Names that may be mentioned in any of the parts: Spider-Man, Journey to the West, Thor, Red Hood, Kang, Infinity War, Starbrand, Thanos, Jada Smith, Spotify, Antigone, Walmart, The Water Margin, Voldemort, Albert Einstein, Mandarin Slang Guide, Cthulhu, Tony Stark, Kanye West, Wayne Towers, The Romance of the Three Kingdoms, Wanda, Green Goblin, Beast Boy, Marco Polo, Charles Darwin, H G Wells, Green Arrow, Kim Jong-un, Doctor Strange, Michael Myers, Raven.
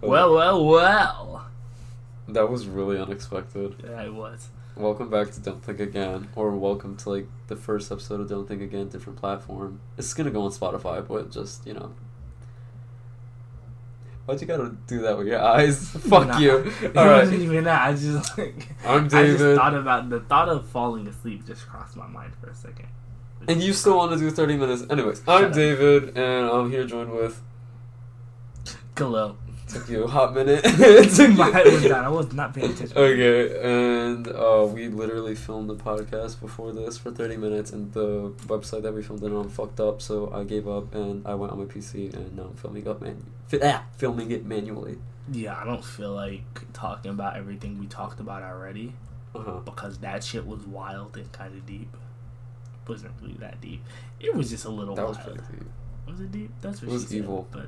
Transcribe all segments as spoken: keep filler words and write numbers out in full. Well, well, well. That was really unexpected. Yeah, it was. Welcome back to Don't Think Again, or welcome to, like, the first episode of Don't Think Again, different platform. It's gonna go on Spotify, but just, you know. Why'd you gotta do that with your eyes? Fuck nah, you. It All wasn't right. even that. I just, like, I'm David. I just thought about, the thought of falling asleep just crossed my mind for a second. It's and you still want to do thirty minutes. Anyways, Shut I'm up. David, and I'm here joined with... Hello. Took you a hot minute. My head was down. I was not paying attention. Okay, and uh, we literally filmed the podcast before this for thirty minutes, and the website that we filmed it on fucked up, so I gave up, and I went on my P C, and now I'm filming up manu- fi- ah, filming it manually. Yeah, I don't feel like talking about everything we talked about already, uh-huh. because that shit was wild and kind of deep. It wasn't really that deep. It was just a little that wild. That was pretty deep. Was it deep? That's what it she was said, evil. But...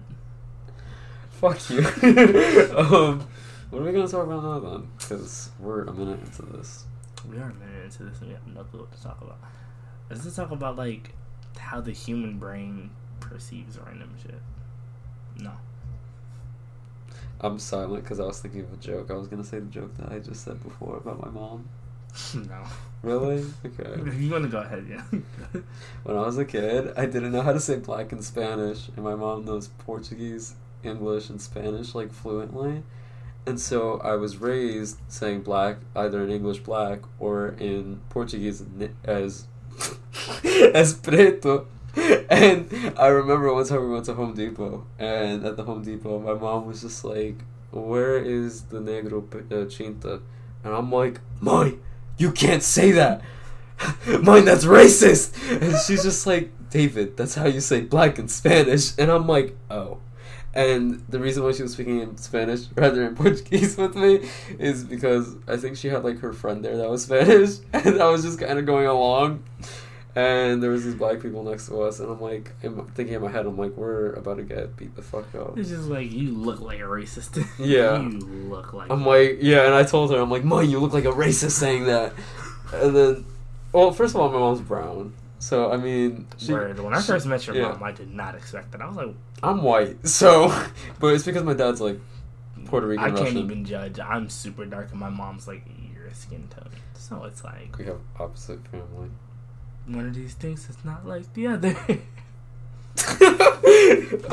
Fuck you. um, what are we going to talk about now, then? Because we're a minute into this. We are a minute into this, and we have no clue what to talk about. Let's just talk about, like, how the human brain perceives random shit. No. I'm silent because I was thinking of a joke. I was going to say the joke that I just said before about my mom. No. Really? Okay. You want to go ahead, yeah. When I was a kid, I didn't know how to say black in Spanish, and my mom knows Portuguese, English, and Spanish, like, fluently, and so I was raised saying black either in English black or in Portuguese as as preto. And I remember one time we went to Home Depot, and at the Home Depot my mom was just like, where is the negro cinta? And I'm like, my, you can't say that. Mine, that's racist. And she's just like, David, that's how you say black in Spanish. And I'm like, oh. And the reason why she was speaking in Spanish rather than Portuguese with me is because I think she had, like, her friend there that was Spanish, and I was just kind of going along, and there was these black people next to us, and I'm like, I'm thinking in my head, I'm like, we're about to get beat the fuck up. It's just like, you look like a racist. Yeah. You look like I'm that. Like, yeah, and I told her, I'm like, Mom, you look like a racist saying that. And then, well, first of all, my mom's brown. So, I mean... She, when I first she, met your yeah. mom, I did not expect that. I was like... I'm white, so... But it's because my dad's, like, Puerto Rican, I can't Russian. Even judge. I'm super dark, and my mom's like, your skin tone. So, it's like... We have opposite family. One of these things is not like the other.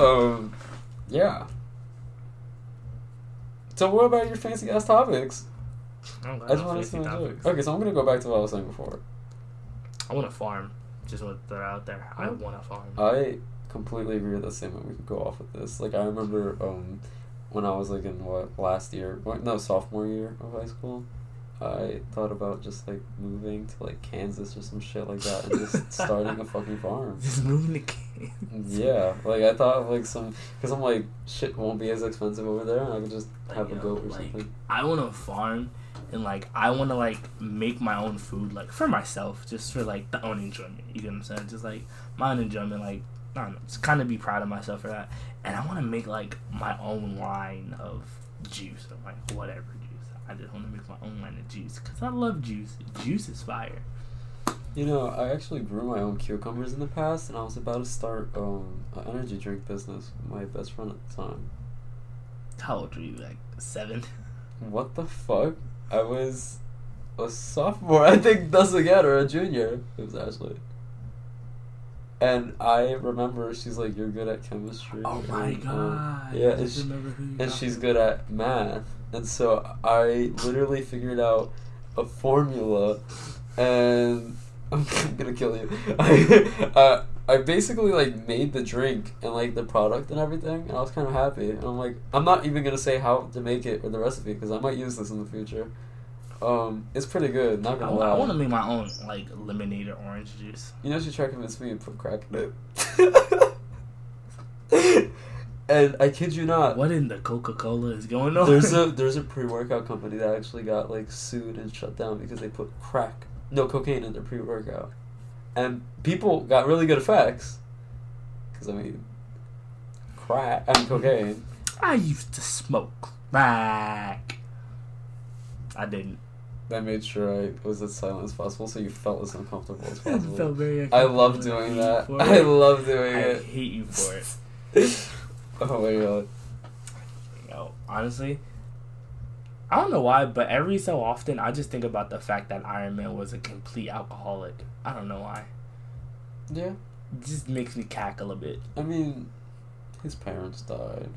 um, yeah. So, what about your fancy-ass topics? I don't got I just no fancy topics. Okay, so I'm going to go back to what I was saying before. I want to farm. Just want to throw it out there. I want to farm. I completely agree with that statement. We could go off with this. Like, I remember um, when I was, like, in what, last year, no, sophomore year of high school, I thought about just, like, moving to, like, Kansas or some shit like that and just starting a fucking farm. Just moving to Kansas. Yeah. Like, I thought, like, some... Because I'm like, shit won't be as expensive over there, and I could just have like, a goat know, or like, something. I want to farm... And, like, I want to, like, make my own food, like, for myself, just for, like, the own enjoyment. You get what I'm saying? Just, like, my own enjoyment, like, I don't know, just kind of be proud of myself for that. And I want to make, like, my own line of juice or, like, whatever juice. I just want to make my own line of juice because I love juice. Juice is fire. You know, I actually grew my own cucumbers in the past, and I was about to start um, an energy drink business with my best friend at the time. How old were you? Like, seven? What the fuck? I was a sophomore, I think, thus again, or a junior. It was Ashley. And I remember she's like, you're good at chemistry. Oh, and, my God. Um, yeah, and, she, and she's good at math. And so I literally figured out a formula, and I'm going to kill you. I, uh, I basically, like, made the drink and, like, the product and everything, and I was kind of happy. And I'm like, I'm not even going to say how to make it or the recipe because I might use this in the future. Um, it's pretty good, not going to lie. I want to make my own, like, lemonade or orange juice. You know, she tried to convince me and put crack in it. And I kid you not. What in the Coca-Cola is going on? There's a there's a pre-workout company that actually got, like, sued and shut down because they put crack, no, cocaine in their pre-workout. And people got really good effects. Because, I mean, crack and cocaine. I used to smoke crack. I didn't. I made sure I was as silent as possible so you felt as uncomfortable as possible. I felt very uncomfortable. I love doing I that. I love doing I it. I hate you for it. Oh, my God. No. honestly. I don't know why, but every so often I just think about the fact that Iron Man was a complete alcoholic. I don't know why. Yeah. It just makes me cackle a bit. I mean, his parents died,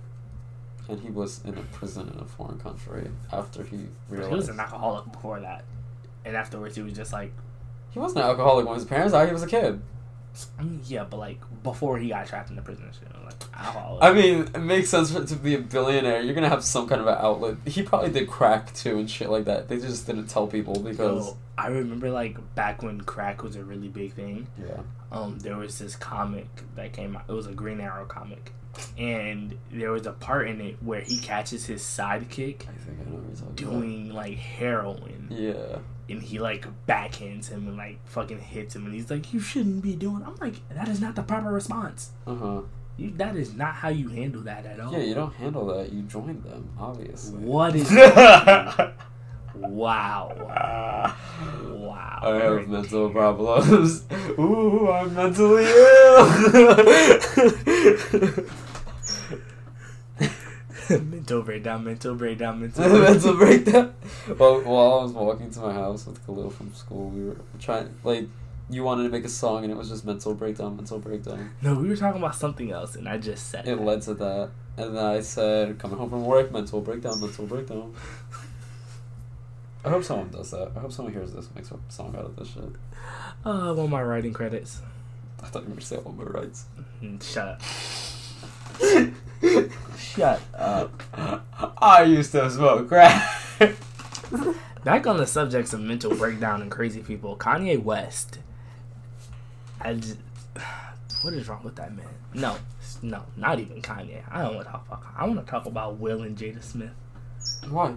and he was in a prison in a foreign country after he realized... He was an alcoholic before that, and afterwards he was just like... He wasn't an alcoholic when his parents died, he was a kid. I mean, yeah, but like before he got trapped in the prison, you know, like alcoholic. I mean, it makes sense for, to be a billionaire. You're gonna have some kind of an outlet. He probably did crack too and shit like that. They just didn't tell people because. Yo, I remember like back when crack was a really big thing. Yeah. Um, there was this comic that came out. It was a Green Arrow comic, and there was a part in it where he catches his sidekick I think I know what you're talking doing about. Like heroin. Yeah. And he, like, backhands him and, like, fucking hits him. And he's like, you shouldn't be doing... I'm like, that is not the proper response. Uh-huh. You, that is not how you handle that at all. Yeah, you don't handle that. You join them, obviously. What is that? Wow. Wow. I have Ridiculous. mental problems. Ooh, I'm mentally ill. Mental breakdown, mental breakdown, mental breakdown. Mental breakdown. Well, while I was walking to my house with Khalil from school, we were trying, like, you wanted to make a song and it was just mental breakdown, mental breakdown. No, we were talking about something else and I just said it. It led to that. And then I said, coming home from work, mental breakdown, mental breakdown. I hope someone does that. I hope someone hears this and makes a song out of this shit. Uh, I want my writing credits. I thought you were going to say I want my rights. Shut up. Shut up. I used to smoke crack. Back on the subjects of mental breakdown and crazy people, Kanye West. I just, what is wrong with that man? No, no, not even Kanye. I don't want to talk about Kanye. I want to talk about Will and Jada Smith. Why?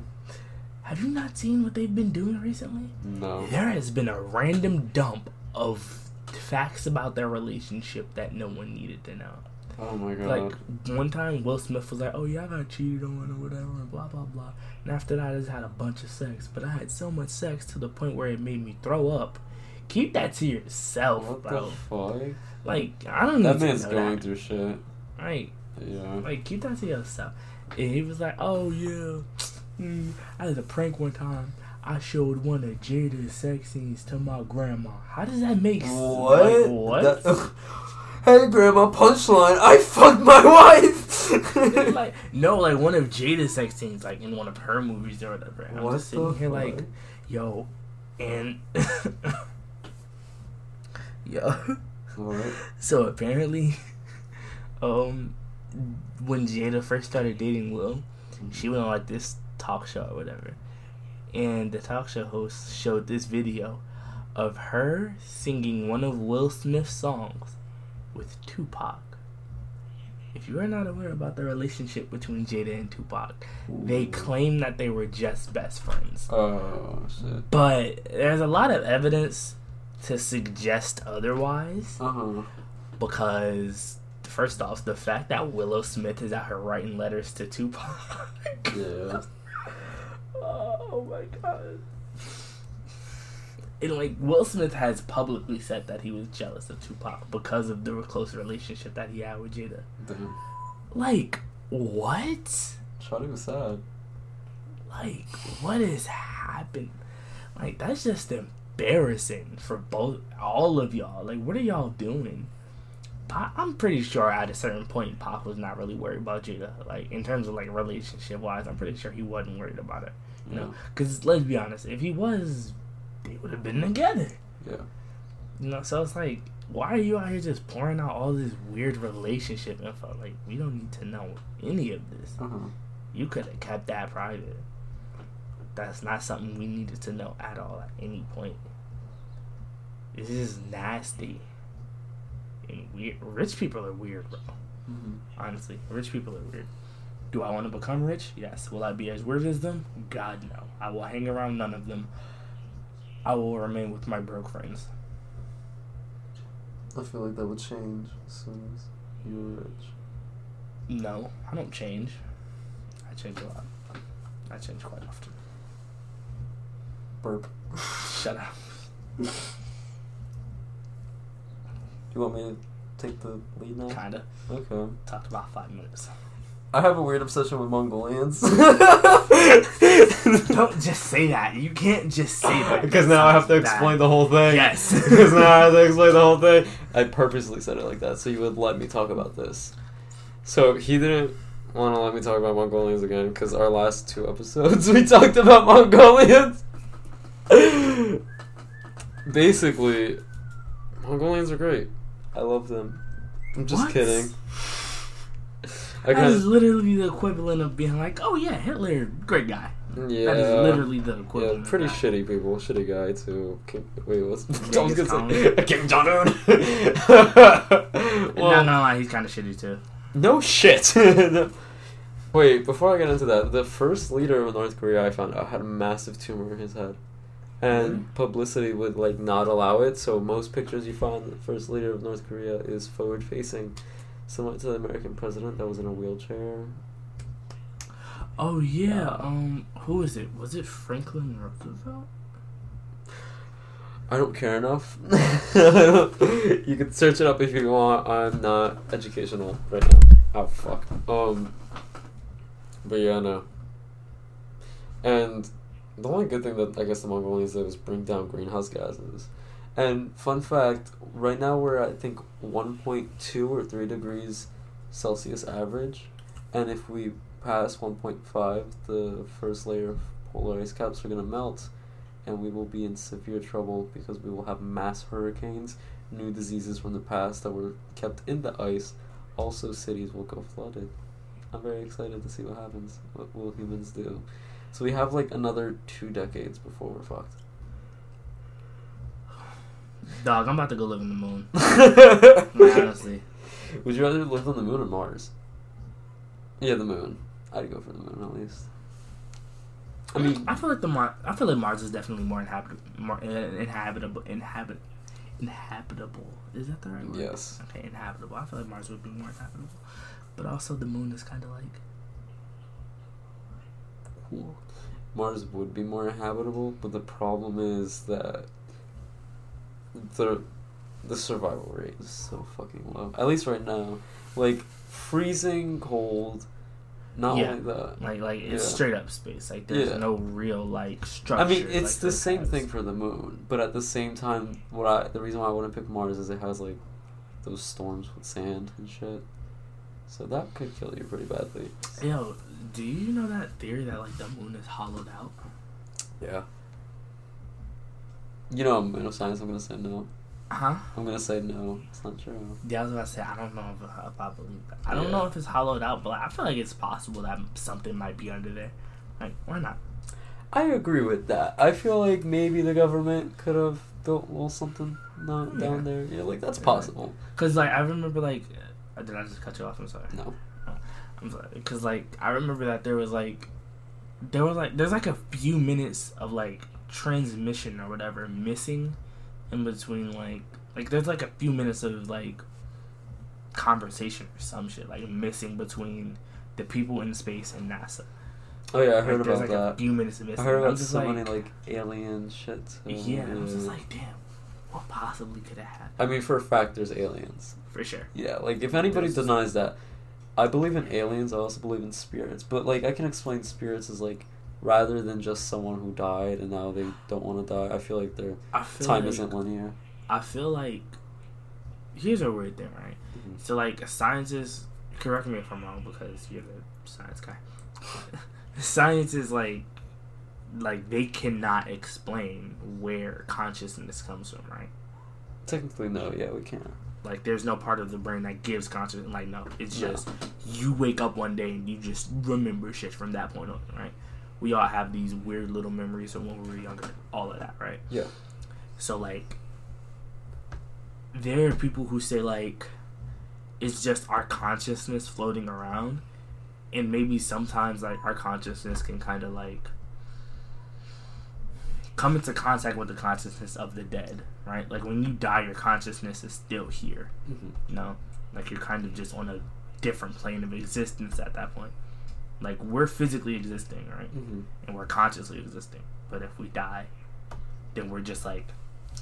Have you not seen what they've been doing recently? No. There has been a random dump of facts about their relationship that no one needed to know. Oh my god. Like, one time Will Smith was like, oh yeah, I got cheated on or whatever, and blah, blah, blah. And after that, I just had a bunch of sex. But I had so much sex to the point where it made me throw up. Keep that to yourself, what bro. What the fuck? Like, I don't know. That man's going that. through shit. Right. Yeah. Like, keep that to yourself. And he was like, oh yeah, mm, I did a prank one time. I showed one of Jada's sex scenes to my grandma. How does that make sense? What? Like, what? That- Hey, Grandma, punchline, I fucked my wife! Like, no, like, one of Jada's sex scenes, like, in one of her movies or whatever. I'm what just sitting here fuck? like, yo, and... yo. What? So, apparently, um, when Jada first started dating Will, she went on, like, this talk show or whatever. And the talk show host showed this video of her singing one of Will Smith's songs with Tupac. If you are not aware about the relationship between Jada and Tupac, Ooh. they claim that they were just best friends. Oh, shit. But there's a lot of evidence to suggest otherwise. Uh-huh. Because, first off, the fact that Willow Smith is out here writing letters to Tupac. Yeah. Oh, my God. And, like, Will Smith has publicly said that he was jealous of Tupac because of the close relationship that he had with Jada. Damn. Like, what? Shawty was sad. Like, what has happened? Like, that's just embarrassing for both, all of y'all. Like, what are y'all doing? Pac, I'm pretty sure at a certain point, Pac was not really worried about Jada. Like, in terms of, like, relationship-wise, I'm pretty sure he wasn't worried about it. You know? Because, let's be honest, if he was... they would have been together. Yeah. You know, so it's like, why are you out here just pouring out all this weird relationship info? Like, we don't need to know any of this. Uh-huh. You could have kept that private. That's not something we needed to know at all at any point. This is nasty. And weird. Rich people are weird, bro. Mm-hmm. Honestly, rich people are weird. Do I want to become rich? Yes. Will I be as weird as them? God, no. I will hang around none of them. I will remain with my broke friends. I feel like that would change as soon as you were rich. No, I don't change. I change a lot. I change quite often. Burp. Shut up. Do you want me to take the lead now? Kinda. Okay. Talked about five minutes. I have a weird obsession with Mongolians. Don't just say that. You can't just say that. Because now I have to explain bad. the whole thing. Yes. Because now I have to explain the whole thing. I purposely said it like that so you would let me talk about this. So he didn't want to let me talk about Mongolians again because our last two episodes we talked about Mongolians. Basically, Mongolians are great. I love them. I'm just what? kidding. I that is literally the equivalent of being like, oh yeah, Hitler, great guy. Yeah. That is literally the equivalent. Yeah, pretty of shitty people. Shitty guy, too. Kim, wait, what's... I was going to say... Kim Jong-un! well, no, no, no, he's kind of shitty, too. No shit! no. Wait, before I get into that, the first leader of North Korea I found out had a massive tumor in his head. And mm-hmm. publicity would, like, not allow it, so most pictures you find the first leader of North Korea is forward-facing. Similar to the American president that was in a wheelchair. Oh yeah, uh, um, who is it? Was it Franklin Roosevelt? I don't care enough. You can search it up if you want. I'm not educational right now. Oh fuck. Um, but yeah, no. And the only good thing that I guess the Mongolians did was bring down greenhouse gases. And fun fact, right now we're at, I think, one point two or three degrees Celsius average. And if we pass one point five, the first layer of polar ice caps are going to melt. And we will be in severe trouble because we will have mass hurricanes, new diseases from the past that were kept in the ice. Also, cities will go flooded. I'm very excited to see what happens. What will humans do? So we have, like, another two decades before we're fucked. Dog, I'm about to go live on the moon. Nah, honestly. Would you rather live on the moon or Mars? Yeah, the moon. I'd go for the moon at least. I mean, I feel like the Mar- I feel like Mars is definitely more inhabit- more uh, inhabitable, inhabit- inhabitable. Is that the right word? Yes. Okay, inhabitable. I feel like Mars would be more inhabitable, but also the moon is kind of like cool. Mars would be more inhabitable, but the problem is that. The the survival rate is so fucking low. At least right now. Like, freezing cold. Not yeah. like that. Like, like it's yeah. straight up space. Like, there's yeah. no real, like, structure. I mean, it's like the same has. thing for the moon. But at the same time, what I the reason why I wouldn't pick Mars is it has, like, those storms with sand and shit. So that could kill you pretty badly. Yo, do you know that theory that, like, the moon is hollowed out? Yeah. You know, I'm in science, I'm going to say no. Huh? I'm going to say no. It's not true. Yeah, I was about to say, I don't know if, if I believe that. I don't yeah. know if it's hollowed out, but I feel like it's possible that something might be under there. Like, why not? I agree with that. I feel like maybe the government could have built a little something down yeah. there. Yeah, like, that's yeah. possible. Because, like, I remember, like... Did I just cut you off? I'm sorry. No. Oh, I'm sorry. Because, like, I remember that there was, like... There was, like... There's, like, a few minutes of, like... transmission or whatever missing in between like like there's like a few minutes of like conversation or some shit like missing between the people in space and NASA. Oh yeah, I heard like, about like, that. There's like a few minutes of missing. I heard about so like, many like alien shit. Yeah, and I was just like, damn, what possibly could have happened? I mean, for a fact, there's aliens. For sure. Yeah, like if anybody there's denies that, I believe in aliens. I also believe in spirits, but like I can explain spirits as like. Rather than just someone who died and now they don't want to die, I feel like their feel time like, isn't linear. I feel like here's a weird thing, right? Mm-hmm. So like scientists, correct me if I'm wrong because you're the science guy. Science is like, like they cannot explain where consciousness comes from, right? Technically, no. Yeah, we can't. Like, there's no part of the brain that gives consciousness. Like, no, it's no. just you wake up one day and you just remember shit from that point on, right? We all have these weird little memories of when we were younger. All of that, right? Yeah. So, like, there are people who say, like, it's just our consciousness floating around. And maybe sometimes, like, our consciousness can kind of, like, come into contact with the consciousness of the dead, right? Like, when you die, your consciousness is still here. Mm-hmm. You know? Like, you're kind of just on a different plane of existence at that point. Like, we're physically existing, right? Mm-hmm. And we're consciously existing. But if we die, then we're just, like,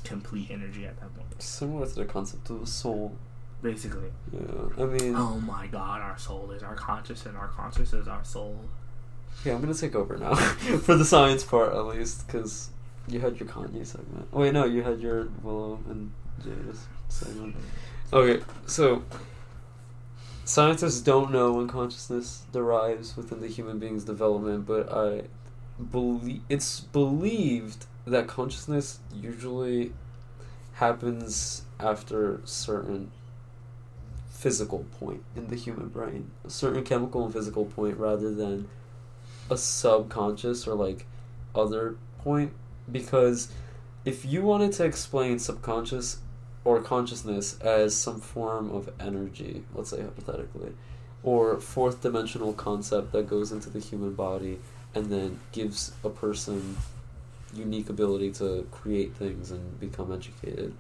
complete energy at that point. Similar to the concept of a soul. basically. Yeah, I mean... Oh my god, our soul is our conscious, and our conscious is our soul. Okay, I'm gonna take over now. For the science part, at least, because you had your Kanye segment. Oh wait, no, you had your Willow and Jada's segment. Okay, so... Scientists don't know when consciousness derives within the human being's development, but I believe it's believed that consciousness usually happens after certain physical point in the human brain, a certain chemical and physical point, rather than a subconscious or like other point. Because if you wanted to explain subconscious or consciousness as some form of energy, let's say hypothetically, or fourth dimensional concept that goes into the human body and then gives a person unique ability to create things and become educated,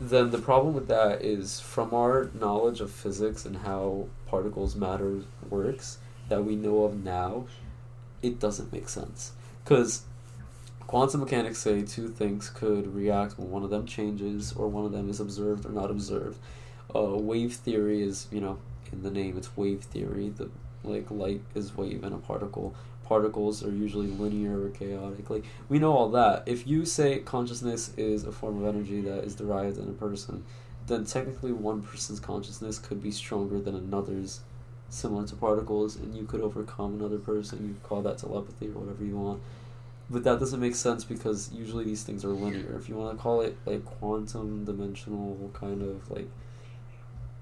then the problem with that is, from our knowledge of physics and how particles matter works that we know of now, it doesn't make sense. Because quantum mechanics say two things could react when one of them changes, or one of them is observed or not observed. Uh, wave theory is, you know, in the name, it's wave theory. The like light is wave in a particle. Particles are usually linear or chaotic. Like, we know all that. If you say consciousness is a form of energy that is derived in a person, then technically one person's consciousness could be stronger than another's, similar to particles, and you could overcome another person. You could call that telepathy or whatever you want. But that doesn't make sense, because usually these things are linear. If you want to call it like quantum dimensional, kind of like,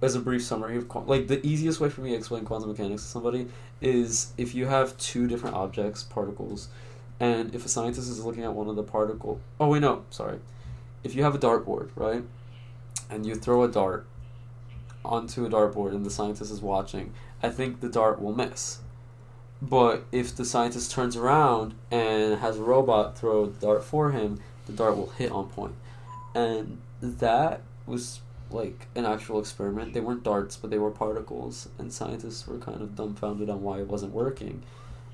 as a brief summary of qu- like the easiest way for me to explain quantum mechanics to somebody is if you have two different objects, particles, and if a scientist is looking at one of the particle, oh wait no sorry if you have a dartboard, right, and you throw a dart onto a dartboard and the scientist is watching, I think the dart will miss. But if the scientist turns around and has a robot throw the dart for him, the dart will hit on point. And that was like an actual experiment. They weren't darts, but they were particles, and scientists were kind of dumbfounded on why it wasn't working.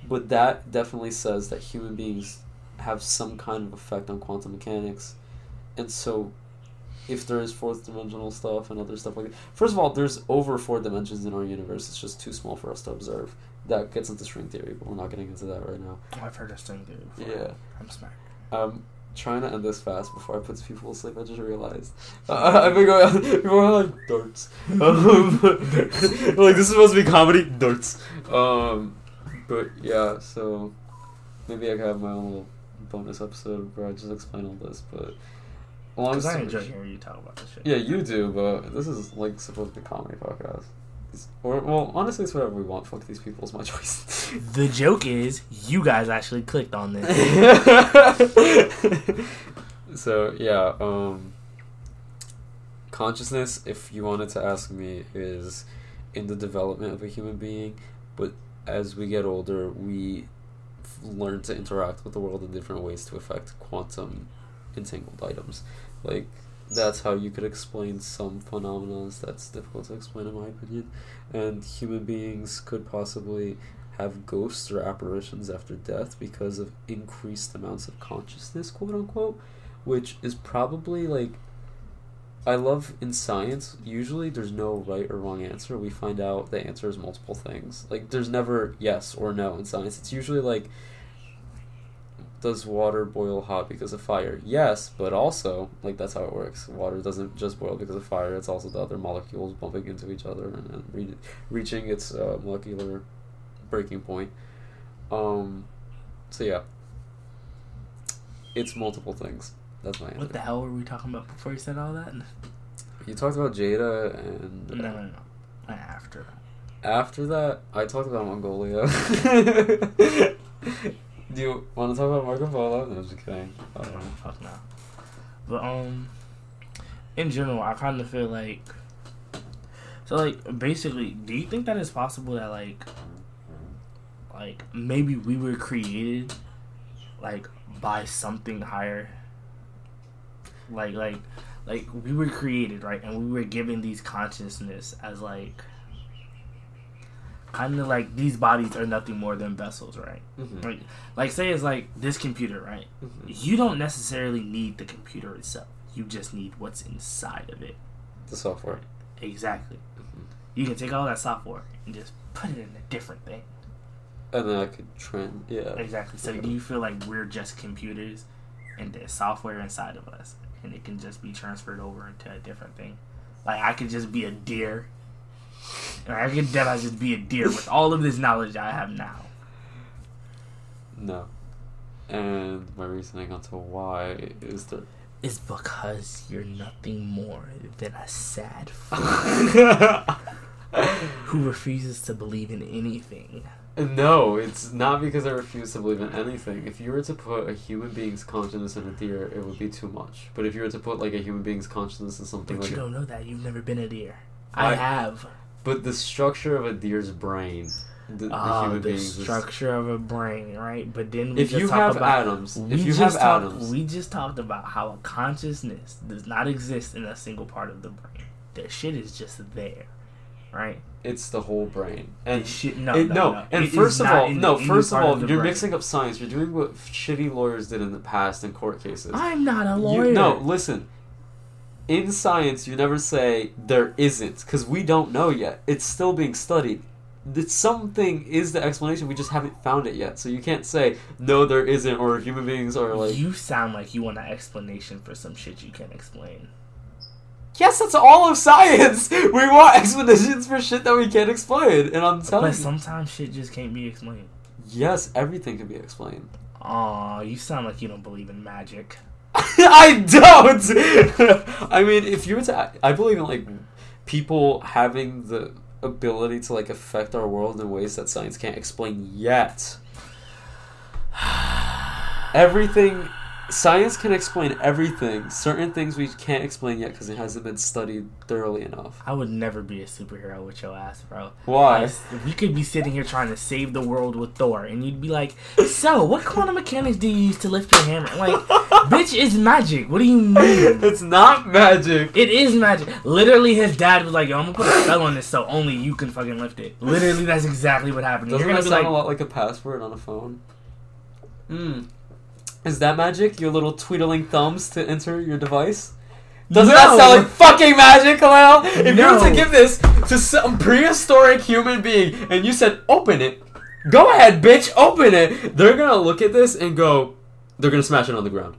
But that definitely says that human beings have some kind of effect on quantum mechanics. And so if there is fourth dimensional stuff and other stuff like that, first of all, there's over four dimensions in our universe. It's just too small for us to observe. That gets into string theory, but we're not getting into that right now. Oh, I've heard of string theory before. Yeah. I'm smack. I'm trying to end this fast before I put people to sleep. I just realized. Uh, I've been going... People are like, darts. Um, like, this is supposed to be comedy? Darts. Um, but, yeah, so... Maybe I could have my own little bonus episode where I just explain all this, but... Because I enjoy hearing you talk about this shit. Yeah, you do, but this is, like, supposed to be a comedy podcast. Or, well, honestly, it's whatever we want. Fuck these people, it's my choice. The joke is, you guys actually clicked on this. So, yeah, um, consciousness, if you wanted to ask me, is in the development of a human being, but as we get older, we learn to interact with the world in different ways to affect quantum entangled items. Like, that's how you could explain some phenomena that's difficult to explain, in my opinion. And human beings could possibly have ghosts or apparitions after death because of increased amounts of consciousness, quote unquote, which is probably like... I love in science, usually there's no right or wrong answer. We find out the answer is multiple things. Like, there's never yes or no in science. It's usually like, does water boil hot because of fire? Yes, but also, like, that's how it works. Water doesn't just boil because of fire. It's also the other molecules bumping into each other and, and re- reaching its uh, molecular breaking point. Um, so, yeah. It's multiple things. That's my answer. What the hell were we talking about before you said all that? You talked about Jada and... No, no, no. After that. After that, I talked about Mongolia. Do you want to talk about Marco Polo? No, I'm just kidding. Oh, fuck no. But, um, in general, I kind of feel like... So, like, basically, do you think that it's possible that, like... Like, maybe we were created, like, by something higher? Like, like, like, we were created, right? And we were given these consciousness as, like... Kind of like these bodies are nothing more than vessels, right? Mm-hmm. Like, like say it's like this computer, right? Mm-hmm. You don't necessarily need the computer itself. You just need what's inside of it. The software. Exactly. Mm-hmm. You can take all that software and just put it in a different thing. And then I could trend, yeah. Exactly. So yeah. Do you feel like we're just computers and there's software inside of us and it can just be transferred over into a different thing? Like, I could just be a deer. Like, I could dead I just be a deer with all of this knowledge I have now. No. And my reasoning onto why is that... It's because you're nothing more than a sad fool who refuses to believe in anything. No, it's not because I refuse to believe in anything. If you were to put a human being's consciousness in a deer, it would be too much. But if you were to put, like, a human being's consciousness in something but like... But you don't know that. You've never been a deer. I, I have. But the structure of a deer's brain... The, uh, the, the structure is... of a brain, right? But then we if just you talk have about, atoms, we if you just have talk, atoms, we just talked about how a consciousness does not exist in a single part of the brain. That shit is just there, right? It's the whole brain, and shit. No, it, no, no, no. And it first of all, no. First of all, of you're brain. mixing up science. You're doing what shitty lawyers did in the past in court cases. I'm not a lawyer. You, no, listen. In science, you never say there isn't because we don't know yet. It's still being studied. That something is the explanation, we just haven't found it yet. So you can't say, no, there isn't, or human beings are like... You sound like you want an explanation for some shit you can't explain. Yes, that's all of science! We want explanations for shit that we can't explain, and I'm telling you... But sometimes shit just can't be explained. Yes, everything can be explained. Aw, you sound like you don't believe in magic. I don't! I mean, if you were to... I believe in, like, people having the... ability to like affect our world in ways that science can't explain yet. Everything science can explain everything. Certain things we can't explain yet because it hasn't been studied thoroughly enough. I would never be a superhero with your ass, bro. Why? If we could be sitting here trying to save the world with Thor, and you'd be like, "So, what quantum mechanics do you use to lift your hammer?" I'm like, bitch, it's magic. What do you mean? It's not magic. It is magic. Literally, his dad was like, "Yo, I'm gonna put a spell on this, so only you can fucking lift it." Literally, that's exactly what happened. Doesn't that sound like, a lot like a password on a phone? Hmm. Is that magic? Your little tweedling thumbs to enter your device? Doesn't no. that sound like fucking magic, Khalil? If no. you were to give this to some prehistoric human being and you said, open it, go ahead, bitch, open it, they're gonna look at this and go, they're gonna smash it on the ground.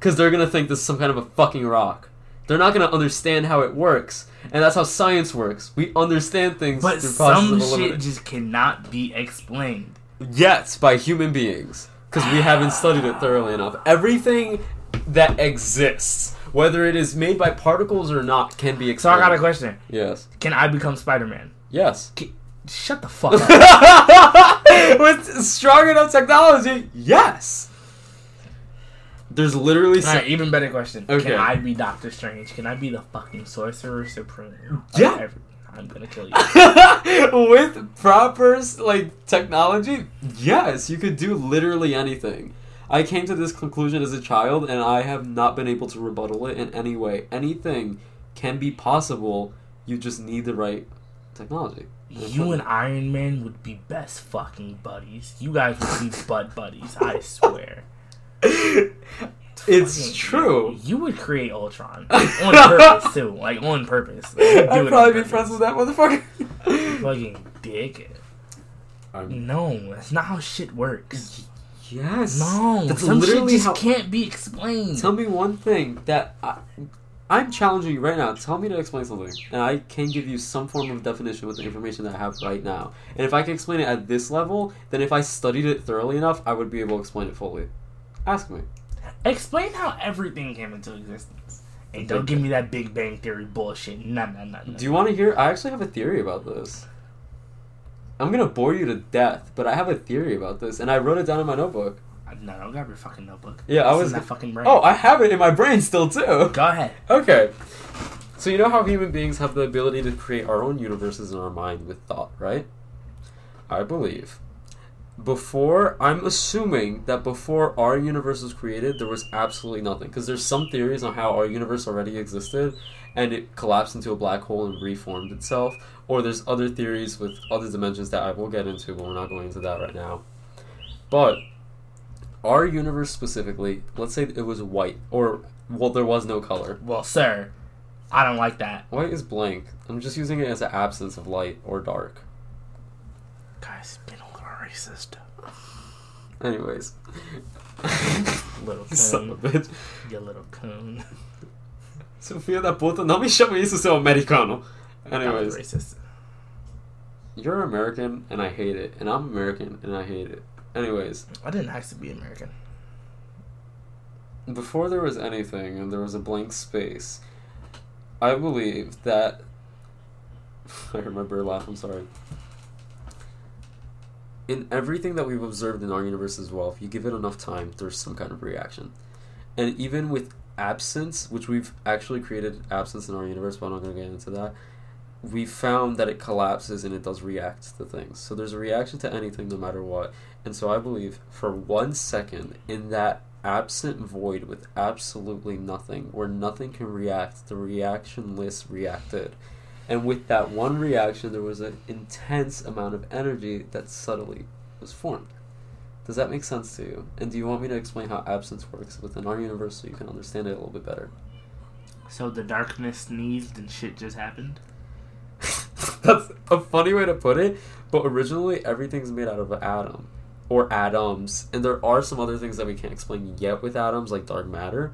Because they're gonna think this is some kind of a fucking rock. They're not gonna understand how it works. And that's how science works. We understand things but through process of elimination. But some shit just cannot be explained. Yes, by human beings. Because we haven't studied it thoroughly enough. Everything that exists, whether it is made by particles or not, can be explained. So I got a question. Yes. Can I become Spider-Man? Yes. Can, shut the fuck up. With strong enough technology, yes. There's literally... All right, even better question. Okay. Can I be Doctor Strange? Can I be the fucking Sorcerer Supreme? Yeah. Everything? I'm gonna kill you. With proper, like, technology, yes, you could do literally anything. I came to this conclusion as a child, and I have not been able to rebuttal it in any way. Anything can be possible, you just need the right technology. You and Iron Man would be best fucking buddies. You guys would be butt buddies, I swear. It's fucking true. You would create Ultron. On purpose, too. Like, on purpose. Like, I'd probably be friends with that motherfucker. Fucking dick. I'm... No, that's not how shit works. Yes. No, that's some literally shit just how... can't be explained. Tell me one thing that... I... I'm challenging you right now. Tell me to explain something. And I can give you some form of definition with the information that I have right now. And if I can explain it at this level, then if I studied it thoroughly enough, I would be able to explain it fully. Ask me. Explain how everything came into existence. And don't give me that Big Bang Theory bullshit. Nah, nah, nah, nah. Do you want to hear? I actually have a theory about this. I'm going to bore you to death, but I have a theory about this, and I wrote it down in my notebook. No, I don't grab your fucking notebook. Yeah, it's I was... in that fucking brain. Oh, I have it in my brain still, too. Go ahead. Okay. So you know how human beings have the ability to create our own universes in our mind with thought, right? I believe... Before, I'm assuming that before our universe was created, there was absolutely nothing. Because there's some theories on how our universe already existed, and it collapsed into a black hole and reformed itself. Or there's other theories with other dimensions that I will get into, but we're not going into that right now. But, our universe specifically, let's say it was white. Or, well, there was no color. Well, sir, I don't like that. White is blank. I'm just using it as an absence of light or dark. Guys, being a little racist. Anyways. Little cone. Son of a bitch. You little cone. Sofia da puta, não me chame isso, seu americano. Anyways. Racist. You're American, and I hate it. And I'm American, and I hate it. Anyways. I didn't ask to be American. Before there was anything, and there was a blank space, I believe that... I remember a laugh, I'm sorry. In everything that we've observed in our universe as well, if you give it enough time, there's some kind of reaction. And even with absence, which we've actually created absence in our universe, but I'm not going to get into that, we found that it collapses and it does react to things. So there's a reaction to anything no matter what. And so I believe for one second in that absent void with absolutely nothing, where nothing can react, the reactionless reacted. And with that one reaction, there was an intense amount of energy that subtly was formed. Does that make sense to you? And do you want me to explain how absence works within our universe so you can understand it a little bit better? So the darkness sneezed and shit just happened? That's a funny way to put it, but originally everything's made out of an atom, or atoms, and there are some other things that we can't explain yet with atoms, like dark matter,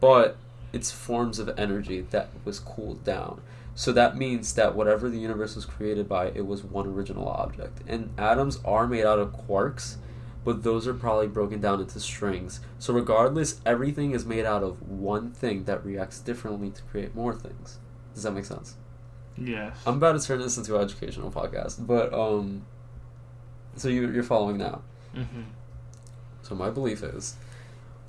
but it's forms of energy that was cooled down. So that means that whatever the universe was created by, it was one original object. And atoms are made out of quarks, but those are probably broken down into strings. So regardless, everything is made out of one thing that reacts differently to create more things. Does that make sense? Yeah. I'm about to turn this into an educational podcast, but, um, so you, you're following now. Mm-hmm. So my belief is,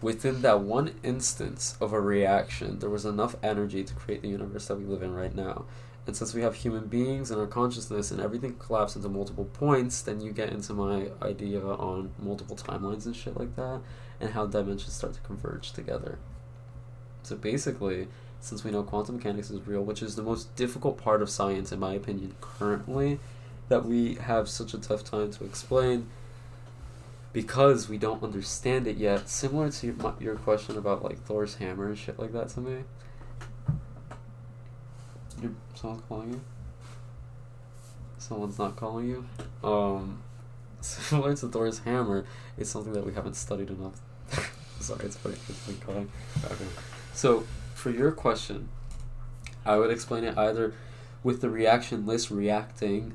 within that one instance of a reaction, there was enough energy to create the universe that we live in right now. And since we have human beings and our consciousness and everything collapsed into multiple points, then you get into my idea on multiple timelines and shit like that, and how dimensions start to converge together. So basically, since we know quantum mechanics is real, which is the most difficult part of science, in my opinion, currently, that we have such a tough time to explain, because we don't understand it yet. Similar to your, your question about like Thor's hammer and shit like that to me. Your, someone's calling you? Someone's not calling you? Um, similar to Thor's hammer, it's something that we haven't studied enough. Sorry, it's funny. It's been calling. Okay. So, for your question, I would explain it either with the reaction list reacting,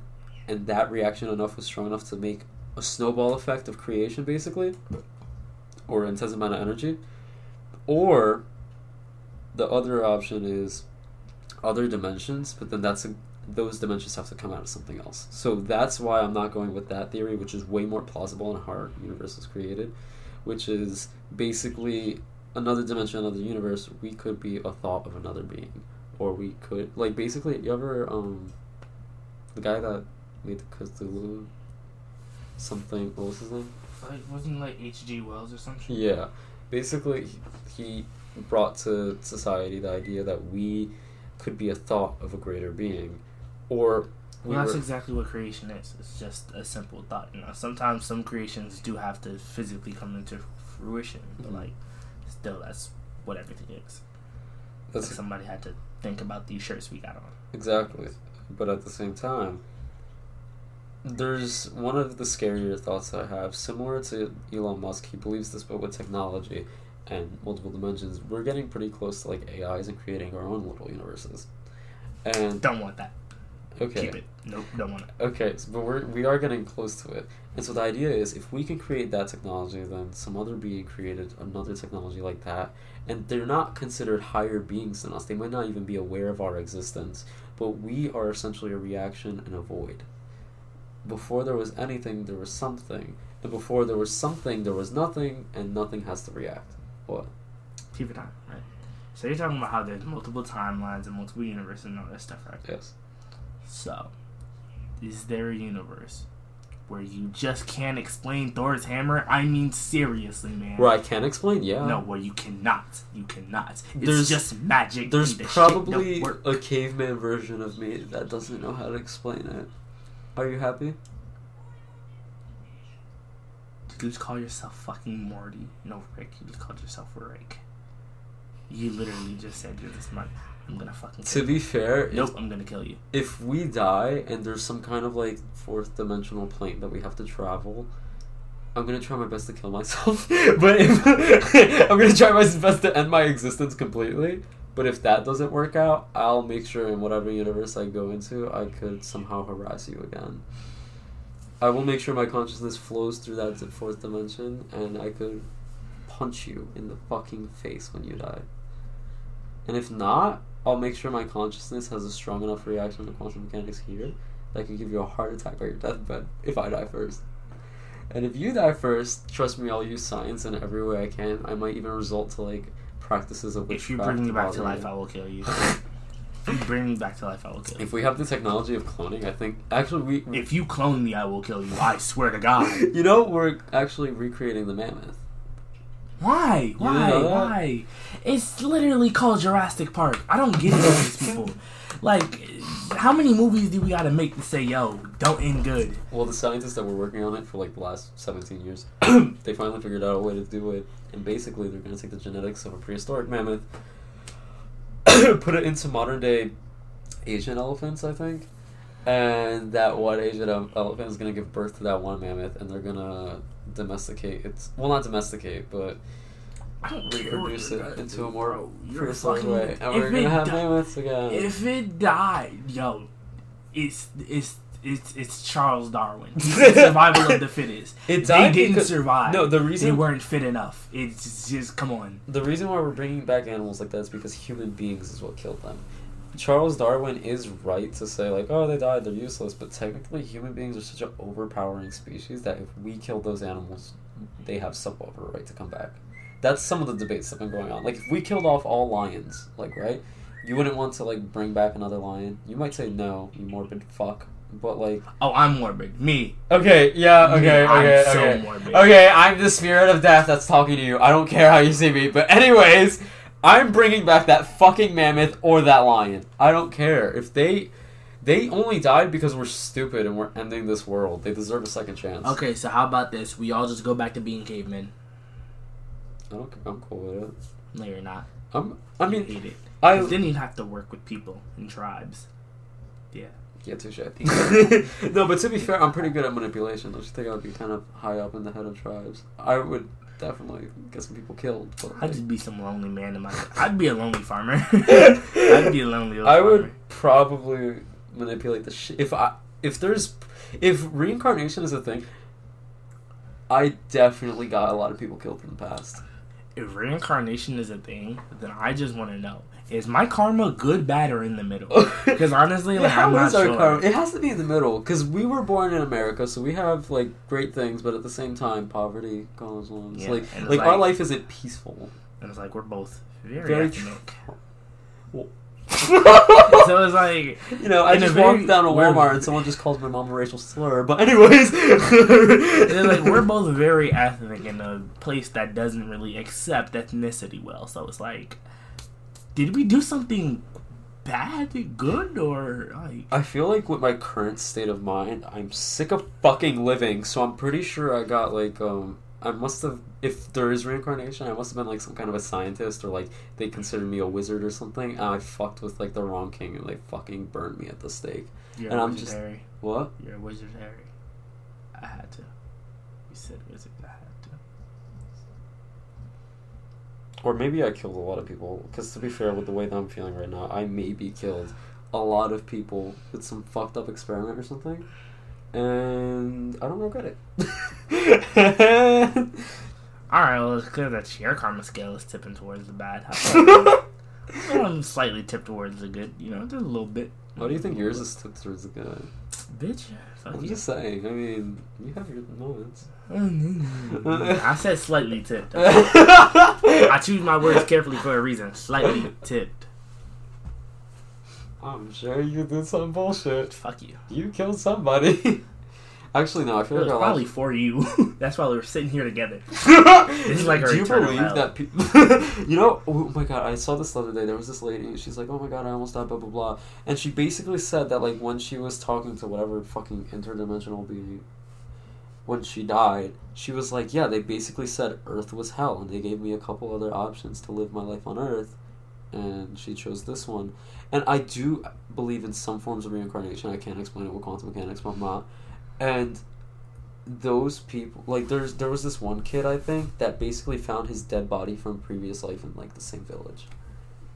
and that reaction enough was strong enough to make a snowball effect of creation, basically, or intense amount of energy, or the other option is other dimensions, but then that's a, those dimensions have to come out of something else. So that's why I'm not going with that theory, which is way more plausible in how our universe is created, which is basically another dimension, another universe. We could be a thought of another being, or we could, like, basically, you ever um the guy that made the Cthulhu something, what was his name? Like, wasn't it like H G Wells or something? Yeah. Basically, he brought to society the idea that we could be a thought of a greater being. Or we well, that's were... exactly what creation is. It's just a simple thought. You know, sometimes some creations do have to physically come into fruition, but mm-hmm. like, still, that's what everything is. That's like a... somebody had to think about these shirts we got on. Exactly. But at the same time, there's one of the scarier thoughts that I have, similar to Elon Musk. He believes this, but with technology and multiple dimensions, we're getting pretty close to like A Is and creating our own little universes. And don't want that. Okay. Keep it. Nope, don't want it. Okay, so, but we're we are getting close to it. And so the idea is, if we can create that technology, then some other being created another technology like that, and they're not considered higher beings than us. They might not even be aware of our existence, but we are essentially a reaction and a void. Before there was anything, there was something. And before there was something, there was nothing, and nothing has to react. What? Keep it on, right? So you're talking about how there's multiple timelines and multiple universes and all that stuff, right? Yes. So, is there a universe where you just can't explain Thor's hammer? I mean, seriously, man. Where I can't explain, yeah. No, where you cannot. You cannot. It's there's, just magic. There's the probably a caveman version of me that doesn't know how to explain it. Are you happy? Did you just call yourself fucking Morty? No, Rick. You just called yourself Rick. You literally just said you're this month. I'm gonna fucking kill you. To be fair... Nope, if, I'm gonna kill you. If we die and there's some kind of, like, fourth dimensional plane that we have to travel, I'm gonna try my best to kill myself. But if... I'm gonna try my best to end my existence completely. But if that doesn't work out, I'll make sure in whatever universe I go into, I could somehow harass you again. I will make sure my consciousness flows through that fourth dimension, and I could punch you in the fucking face when you die. And if not, I'll make sure my consciousness has a strong enough reaction to quantum mechanics here that I can give you a heart attack on your deathbed if I die first. And if you die first, trust me, I'll use science in every way I can. I might even resort to, like, practices of witchcraft. If you bring me back to life, I will kill you. If you bring me back to life, I will kill you. If we have the technology of cloning, I think... Actually, we... we if you clone me, I will kill you. I swear to God. You know, we're actually recreating the mammoth. Why? Why? Yeah. Why? It's literally called Jurassic Park. I don't get it with these people. Like, how many movies do we gotta make to say, yo, don't end good? Well, the scientists that were working on it for, like, the last seventeen years, they finally figured out a way to do it. And basically, they're gonna take the genetics of a prehistoric mammoth, put it into modern-day Asian elephants, I think. And that one Asian elephant is going to give birth to that one mammoth, and they're going to domesticate it. Well, not domesticate, but I don't reproduce it into do, a more prehistoric way. And we're going to have di- mammoths again. If it died, yo, it's it's it's it's Charles Darwin. It's survival of the fittest. It died. They didn't because, survive. No, the reason they weren't fit enough. It's just come on. The reason why we're bringing back animals like that is because human beings is what killed them. Charles Darwin is right to say, like, oh, they died, they're useless, but technically human beings are such an overpowering species that if we kill those animals, they have somewhat of a right to come back. That's some of the debates that have been going on. Like, if we killed off all lions, like, right, you wouldn't want to, like, bring back another lion. You might say, no, you morbid fuck, but, like... Oh, I'm morbid. Me. Okay, yeah, okay, me, okay, I'm okay. so okay. morbid. Okay, I'm the spirit of death that's talking to you. I don't care how you see me, but anyways... I'm bringing back that fucking mammoth or that lion. I don't care. If they... They only died because we're stupid and we're ending this world. They deserve a second chance. Okay, so how about this? We all just go back to being cavemen. I don't care. I'm cool with it. No, you're not. I'm... I mean... You hate it. I... Then you'd have to work with people and tribes. Yeah. Yeah, touche. No, but to be fair, I'm pretty good at manipulation. Don't you think I would be kind of high up in the head of tribes? I would... Definitely get some people killed. I'd just be some lonely man in my... I'd be a lonely farmer. I'd be a lonely old I farmer. Would probably manipulate the shit. If I, if there's... If reincarnation is a thing, I definitely got a lot of people killed in the past. If reincarnation is a thing, then I just want to know. Is my karma good, bad, or in the middle? Because honestly, like, yeah, I'm not sure. Karma? It has to be in the middle. Because we were born in America, so we have, like, great things, but at the same time, poverty goes on. Yeah. So, like, like, like, our life isn't peaceful. And it's like, we're both very, very ethnic. Well. So it's like... You know, I just very, walked down to Walmart and someone just calls my mom a racial slur, but anyways... It's like, we're both very ethnic in a place that doesn't really accept ethnicity well, so it's like... Did we do something bad, good, or... Like... I feel like with my current state of mind, I'm sick of fucking living, so I'm pretty sure I got, like, um... I must have... If there is reincarnation, I must have been, like, some kind of a scientist, or, like, they considered me a wizard or something, and I fucked with, like, the wrong king, and they fucking burned me at the stake. You're and a I'm wizard, just... Harry. What? You're a wizard, Harry. I had to. You said wizard, I had to. Or maybe I killed a lot of people, because to be fair, with the way that I'm feeling right now, I maybe killed a lot of people with some fucked up experiment or something, and I don't regret it. Alright, well, it's clear that your karma scale is tipping towards the bad. I'm slightly tipped towards the good, you know, just a little bit. Why do you think yours is tipped towards the good? Bitch. I'm you. just saying, I mean, you have your moments. I said slightly tipped. I choose my words carefully for a reason. Slightly tipped. I'm sure you did some bullshit. Fuck you. You killed somebody. Actually, no, I feel it was like... It's probably for you. That's why we were sitting here together. It's like our Do you believe out. that people... You know, oh my god, I saw this the other day. There was this lady, and she's like, oh my god, I almost died, blah, blah, blah. And she basically said that, like, when she was talking to whatever fucking interdimensional being, when she died, she was like, yeah, they basically said Earth was hell, and they gave me a couple other options to live my life on Earth, and she chose this one. And I do believe in some forms of reincarnation. I can't explain it with quantum mechanics, but I'm not. And those people, like, there's there was this one kid, I think, that basically found his dead body from previous life in, like, the same village.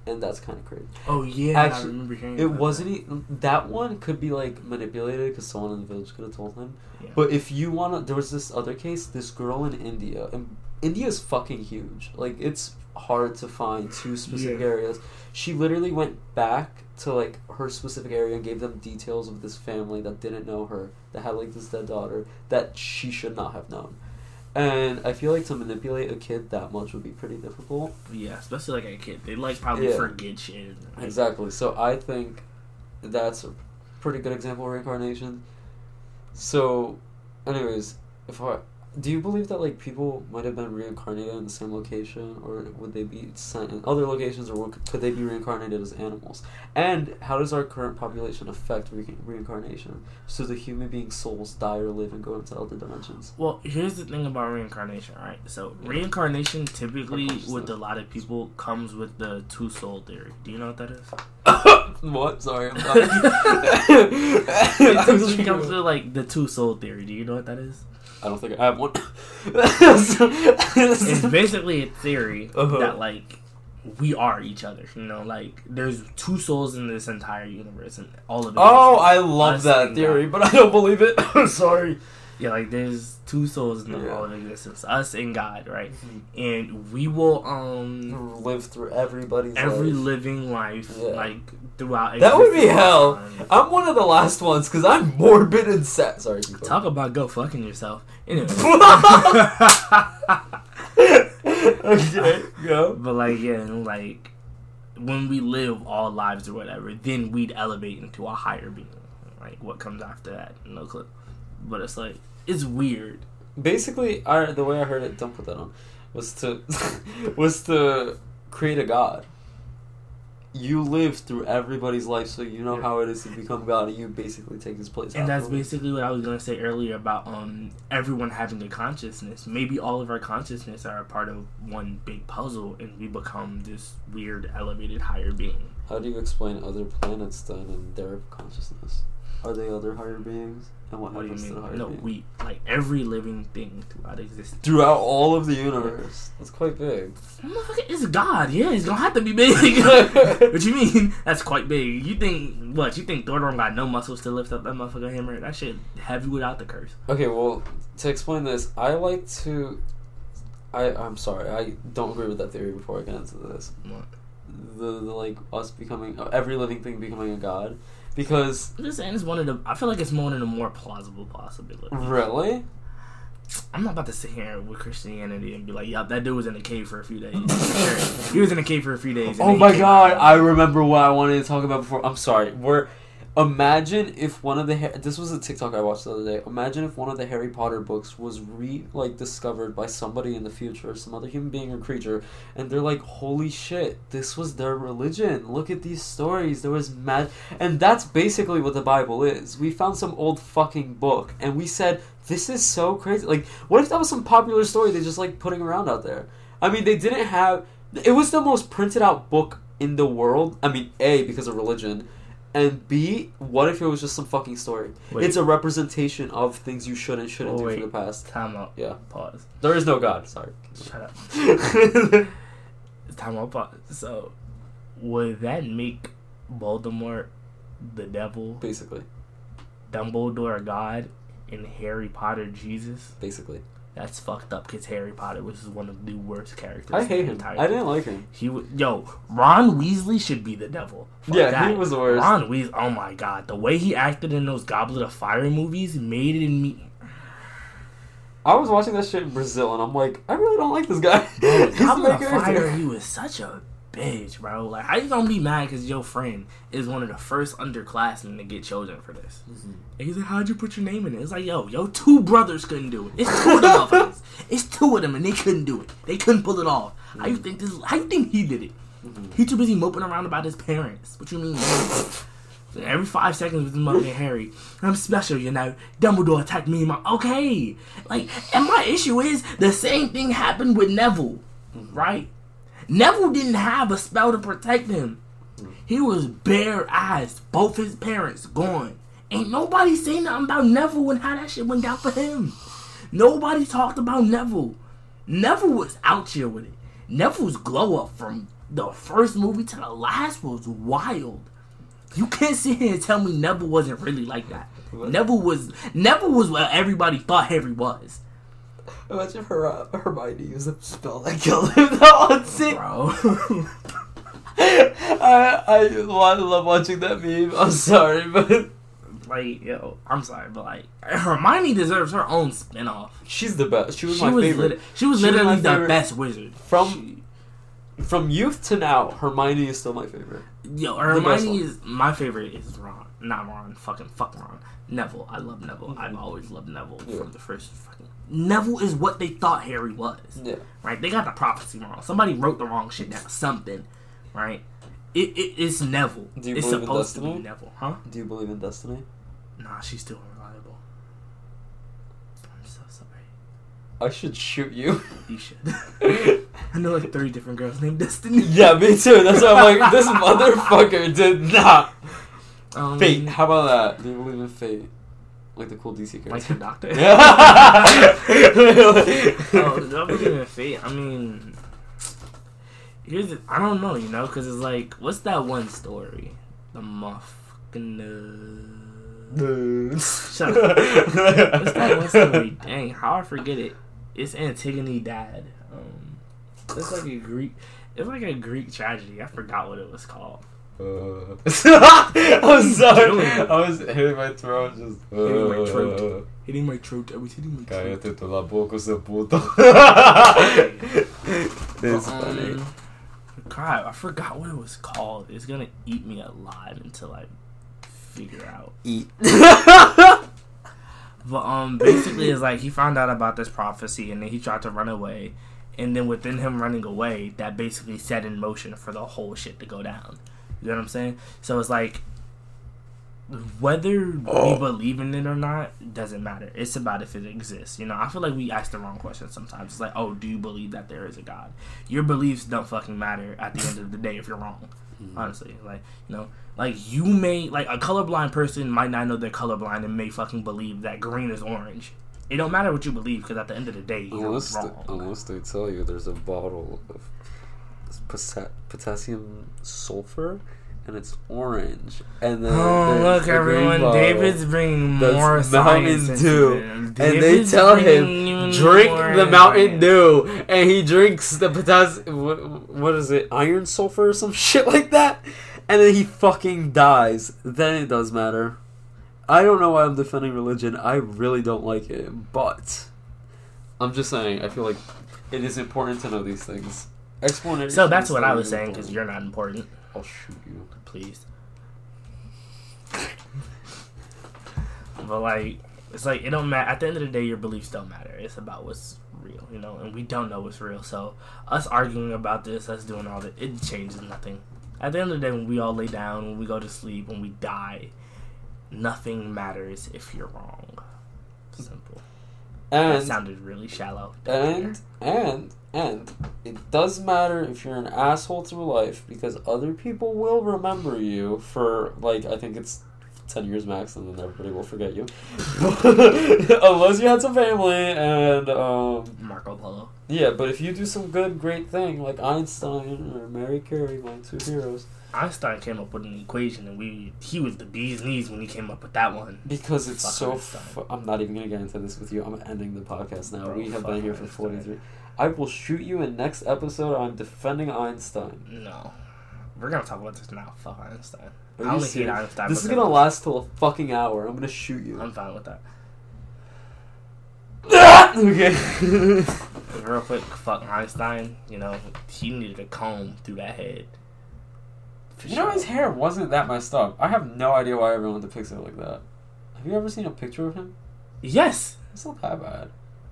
And that's kind of crazy. Oh, yeah. Actually, I remember hearing it about wasn't... That. that one could be, like, manipulated because someone in the village could have told him. Yeah. But if you want to... There was this other case, this girl in India. And India's fucking huge. Like, it's hard to find two specific yeah. areas. She literally went back to, like, her specific area and gave them details of this family that didn't know her, that had, like, this dead daughter, that she should not have known. And I feel like to manipulate a kid that much would be pretty difficult. Yeah, especially like a kid. They like probably yeah. forget shit. Like, exactly. So I think that's a pretty good example of reincarnation. So, anyways, if I, do you believe that like people might have been reincarnated in the same location, or would they be sent in other locations, or could they be reincarnated as animals? And how does our current population affect re- reincarnation? So the human being souls die or live and go into other dimensions. Well, here's the thing about reincarnation, right? So yeah. reincarnation typically with a lot of people comes with the two soul theory. Do you know what that is? What? Sorry, I'm sorry. It typically comes with like the two soul theory. Do you know what that is? I don't think I have one. It's basically a theory uh-huh. that, like, we are each other. You know, like, there's two souls in this entire universe, and all of it. Oh, is, I love that theory, God. But I don't believe it. Sorry. Yeah, like, there's two souls in the yeah. world of existence, us and God, right? Mm-hmm. And we will, um... live through everybody's every life. living life, yeah. like, throughout... That would be hell. Time. I'm one of the last ones, because I'm morbid and sad. Sorry. Talk about go fucking yourself. Anyway. Okay, go. But, like, yeah, like, when we live all lives or whatever, then we'd elevate into a higher being. Like, what comes after that? No clue. But it's like, it's weird. Basically, I, the way I heard it, don't put that on, was to was to create a god. You live through everybody's life, so you know yeah. how it is to become God, and you basically take his place. And that's him. Basically what I was going to say earlier about um everyone having a consciousness. Maybe all of our consciousness are a part of one big puzzle, and we become this weird, elevated, higher being. How do you explain other planets, then, and their consciousness? Are they other higher beings? And what, what happens do you mean? To the higher no, being? we like every living thing throughout existence, throughout all of the universe. That's quite big. Motherfucker, it's God. Yeah, it's gonna have to be big. What you mean? That's quite big. You think what? You think Thor don't got no muscles to lift up that motherfucker hammer? That shit heavy without the curse. Okay, well, to explain this, I like to. I I'm sorry, I don't agree with that theory. Before I get into this, what? The, the like us becoming every living thing becoming a god. Because I'm just saying it's one of the I feel like it's one of the more plausible possibilities. Really? I'm not about to sit here with Christianity and be like, yup, that dude was in a cave for a few days. Sure. He was in a cave for a few days. Oh my god, I remember what I wanted to talk about before. I'm sorry. We're imagine if one of the this was a TikTok I watched the other day. Imagine if one of the Harry Potter books was re like discovered by somebody in the future, some other human being or creature, and they're like, "Holy shit, this was their religion. Look at these stories. There was mad." And that's basically what the Bible is. We found some old fucking book and we said, "This is so crazy." Like, what if that was some popular story they just like putting around out there? I mean, they didn't have it was the most printed out book in the world. I mean, A, because of religion. And B, what if it was just some fucking story? Wait. It's a representation of things you should and shouldn't oh, do wait. for the past. Time out. Yeah. Pause. There is no God. Sorry. Shut up. Time out. Pause. So, would that make Voldemort the devil? Basically. Dumbledore God and Harry Potter Jesus? Basically. That's fucked up because Harry Potter was one of the worst characters. I hate him. Entire I didn't like him. He was, yo, Ron Weasley should be the devil. Fuck yeah, that. He was the worst. Ron Weasley, oh my god. The way he acted in those Goblet of Fire movies made it in me. I was watching that shit in Brazil and I'm like, I really don't like this guy. Bro, Goblet of Fire, he was such a bitch, bro. Like, how you gonna be mad because your friend is one of the first underclassmen to get chosen for this? Mm-hmm. And he's like, how'd you put your name in it? It's like, yo, yo, two brothers couldn't do it. It's two of them of us. It's two of them, and they couldn't do it. They couldn't pull it off. Mm-hmm. How you think this? How you think he did it? Mm-hmm. He too busy moping around about his parents. What you mean? Every five seconds with his mother and Harry. I'm special, you know. Dumbledore attacked me and my... Okay. Like, and my issue is the same thing happened with Neville, right? Neville didn't have a spell to protect him. He was bare-eyed. Both his parents gone. Ain't nobody saying nothing about Neville and how that shit went down for him. Nobody talked about Neville. Neville was out here with it. Neville's glow-up from the first movie to the last was wild. You can't sit here and tell me Neville wasn't really like that. What? Neville was Neville was what everybody thought Harry was. Imagine her uh, Hermione used a spell that killed him. Bro. I, I I love watching that meme. I'm sorry, but... Like, yo, I'm sorry, but, like, Hermione deserves her own spinoff. She's the best. She was she my was favorite. Lit- she was she literally was the best wizard. From she... from youth to now, Hermione is still my favorite. Yo, Hermione is... My favorite is Ron. Not Ron. Fucking fuck Ron. Neville. I love Neville. Mm-hmm. I've always loved Neville yeah. from the first fucking... Neville is what they thought Harry was. Yeah. Right? They got the prophecy wrong. Somebody wrote the wrong shit down. Something. Right? It, it It's Neville. Do you it's believe supposed in destiny? To be Neville. Huh? Do you believe in destiny? Nah, she's still unreliable. I'm so sorry. I should shoot you. You should. I know like three different girls named Destiny. Yeah, me too. That's why I'm like, this motherfucker did not. Um, fate. How about that? Do you believe in fate? Like the cool D C character. Like the Doctor. um, do I believe in fate? I mean, here's the, I don't know, you know, because it's like, what's that one story? The muffin. Shut up. What's that one story? Dang, how I forget it. It's Antigone died. Um, it's like a Greek. It's like a Greek tragedy. I forgot what it was called. Uh, I'm sorry. I was hitting my throat. Just uh, hitting my throat. Hitting my throat. I was hitting my throat. Cállate la boca, se puto. It's funny. Um, God, I forgot what it was called. It's gonna eat me alive until I figure out. Eat. But um, basically, it's like he found out about this prophecy, and then he tried to run away, and then within him running away, that basically set in motion for the whole shit to go down. You know what I'm saying? So it's like, whether oh. we believe in it or not doesn't matter. It's about if it exists. You know, I feel like we ask the wrong question sometimes. It's like, oh, do you believe that there is a God? Your beliefs don't fucking matter at the end of the day if you're wrong. Mm-hmm. Honestly, like, you know, like you may, like a colorblind person might not know they're colorblind and may fucking believe that green is orange. It don't matter what you believe because at the end of the day, you're unless wrong. They, unless they tell you there's a bottle of pota- potassium sulfur and it's orange, and then oh look everyone, bottle. David's bringing more Mountain Dew, and they tell him drink the Mountain Dew, and he drinks the potassium. What, what is it? Iron sulfur or some shit like that. And then he fucking dies. Then it does matter. I don't know why I'm defending religion. I really don't like it. But I'm just saying, I feel like it is important to know these things. Explanation. So that's what I was saying, because you're not important. I'll shoot you. Please. But, like, it's like, it don't matter. At the end of the day, your beliefs don't matter. It's about what's real, you know? And we don't know what's real. So us arguing about this, us doing all that, it changes nothing. At the end of the day, when we all lay down, when we go to sleep, when we die, nothing matters if you're wrong. Simple. And that sounded really shallow. And, and, and, it does matter if you're an asshole through life, because other people will remember you for, like, I think it's ten years max, and then everybody will forget you. Unless you had some family, and, um... Marco Polo. Yeah, but if you do some good, great thing, like Einstein or Mary Carey, my two heroes... Einstein came up with an equation, and we he was the bee's knees when he came up with that one. Because it's fuck so... F- I'm not even going to get into this with you. I'm ending the podcast now. Bro, we have been here for forty-three... I will shoot you in next episode on defending Einstein. No. We're going to talk about this now. Fuck Einstein. Are I only hate Einstein. This is going to last till a fucking hour. I'm going to shoot you. I'm fine with that. Okay. Real quick, fuck Einstein. You know, he needed a comb through that head. You sure. know, his hair wasn't that messed up. I have no idea why everyone depicts it like that. Have you ever seen a picture of him? Yes. It's not that bad.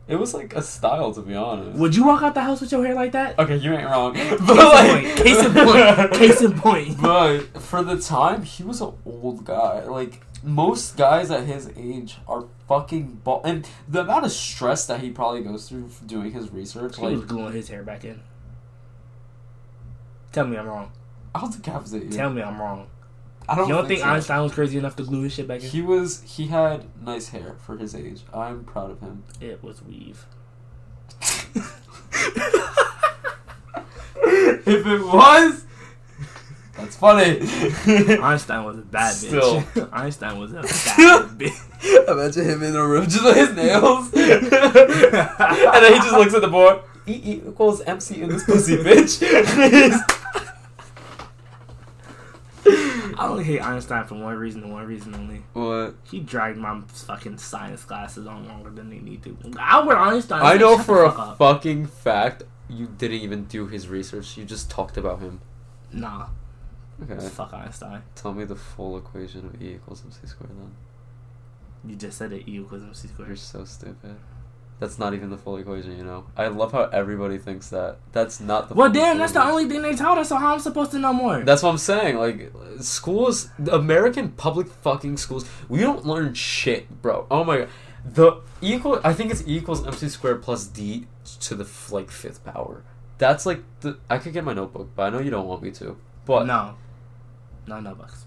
It was like a style, to be honest. Would you walk out the house with your hair like that? Okay, you ain't wrong. But case in like, point. Case in point. Case in point. But for the time, he was an old guy. Like, most guys at his age are fucking bald. And the amount of stress that he probably goes through doing his research. He like, was gluing his hair back in. Tell me I'm wrong. I don't think that was it. Either. Tell me I'm wrong. I don't. You don't think, think so. Einstein was crazy enough to glue his shit back in? He was. He had nice hair for his age. I'm proud of him. It was weave. If it was, that's funny. Einstein was a bad bitch. Still. Einstein was a bad bitch. Imagine him in a room just with his nails, and then he just looks at the board. E E equals M C in this pussy, bitch. I only hate Einstein for one reason and one reason only. What? He dragged my fucking science classes on longer than they need to. Albert Einstein. I know for a fuck fucking fact you didn't even do his research. You just talked about him. Nah. Okay. Just fuck Einstein. Tell me the full equation of E equals M C squared then. You just said it. E equals M C squared. You're so stupid. That's not even the full equation, you know? I love how everybody thinks that. That's not the well, full damn, equation. Well, damn, that's the only thing they taught us, so how am I supposed to know more? That's what I'm saying. Like, schools, American public fucking schools, we don't learn shit, bro. Oh my god. The equal, I think it's E equals M C squared plus D to the, like, fifth power. That's like the, I could get my notebook, but I know you don't want me to. But. No. No notebooks.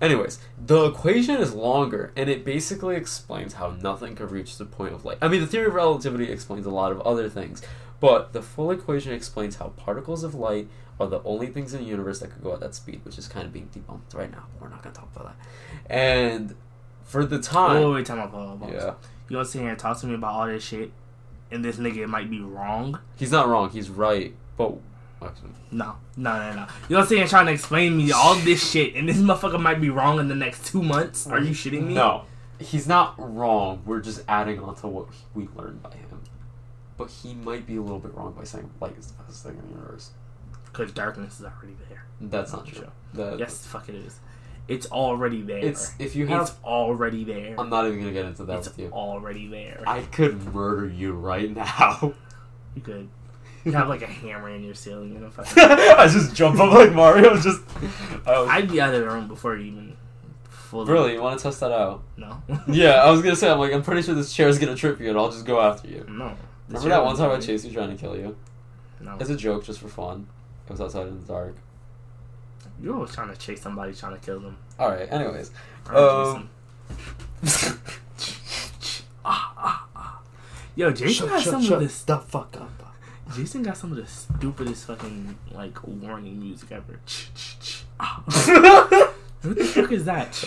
Anyways, the equation is longer, and it basically explains how nothing could reach the point of light. I mean, the theory of relativity explains a lot of other things, but the full equation explains how particles of light are the only things in the universe that could go at that speed, which is kind of being debunked right now. We're not going to talk about that. And for the time... Wait, wait, wait, time about yeah. You want to sit here and talk to me about all this shit, and this nigga might be wrong? He's not wrong. He's right, but... Actually. No, no, no, no. You know what I'm saying? Trying to explain me all this shit, and this motherfucker might be wrong in the next two months. Are you shitting me? No, he's not wrong. We're just adding on to what we learned by him. But he might be a little bit wrong by saying light is the fastest thing in the universe. Because darkness is already there. That's, That's not true. true. That, yes, fuck it is. It's already there. It's if you have. It's already there. I'm not even gonna get into that it's with you. It's already there. I could murder you right now. You could. You have like a hammer in your ceiling, you know. I just jump up like Mario. Just I was... I'd be out of the room before you even. Fully... Really, you want to test that out? No. Yeah, I was gonna say I'm like I'm pretty sure this chair is gonna trip you, and I'll just go after you. No. Remember that one time I chased you trying to kill you? No. As a joke, just for fun. It was outside in the dark. You're always trying to chase somebody, trying to kill them. All right. Anyways. Um... ah, ah, ah. Yo, Jason shut, has shut, some shut of this the fuck up. Jason got some of the stupidest fucking, like, warning music ever. What the fuck is that?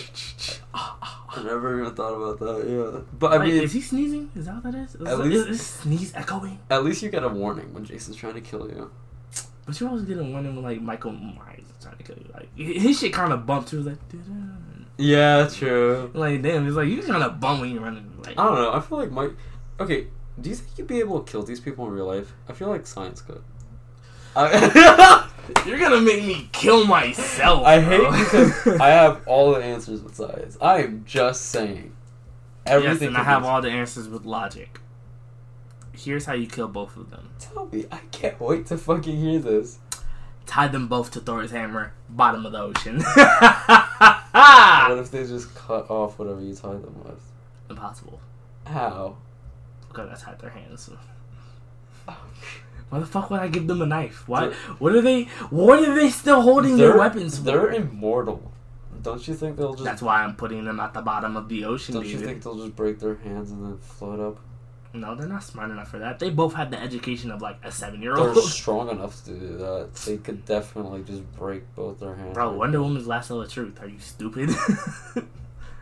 I never even thought about that, yeah. But I like, mean... Is he sneezing? Is that what that is? Is, at least, is sneeze echoing? At least you get a warning when Jason's trying to kill you. But you always get a warning when, like, Michael Myers is trying to kill you. Like, his shit kind of bumped. He was like... Yeah, true. Like, damn, it's like, you kind of bum when you're running. Like, I don't know. I feel like Mike... Okay... Do you think you'd be able to kill these people in real life? I feel like science could. I- You're gonna make me kill myself. I bro. hate because I have all the answers with science. I am just saying. Everything. Yes, and I have all the answers with logic. Here's how you kill both of them. Tell me, I can't wait to fucking hear this. Tie them both to Thor's hammer, bottom of the ocean. What if they just cut off whatever you tie them with? Impossible. How? God, I tied their hands. Why the fuck would I give them a knife? Why? They're, what are they? What are they still holding their weapons for? They're immortal. Don't you think they'll just? That's why I'm putting them at the bottom of the ocean. Don't David. you think they'll just break their hands and then float up? No, they're not smart enough for that. They both had the education of like a seven-year-old. They're strong enough to do that. They could definitely just break both their hands. Bro, Wonder Woman's last of the truth. Are you stupid?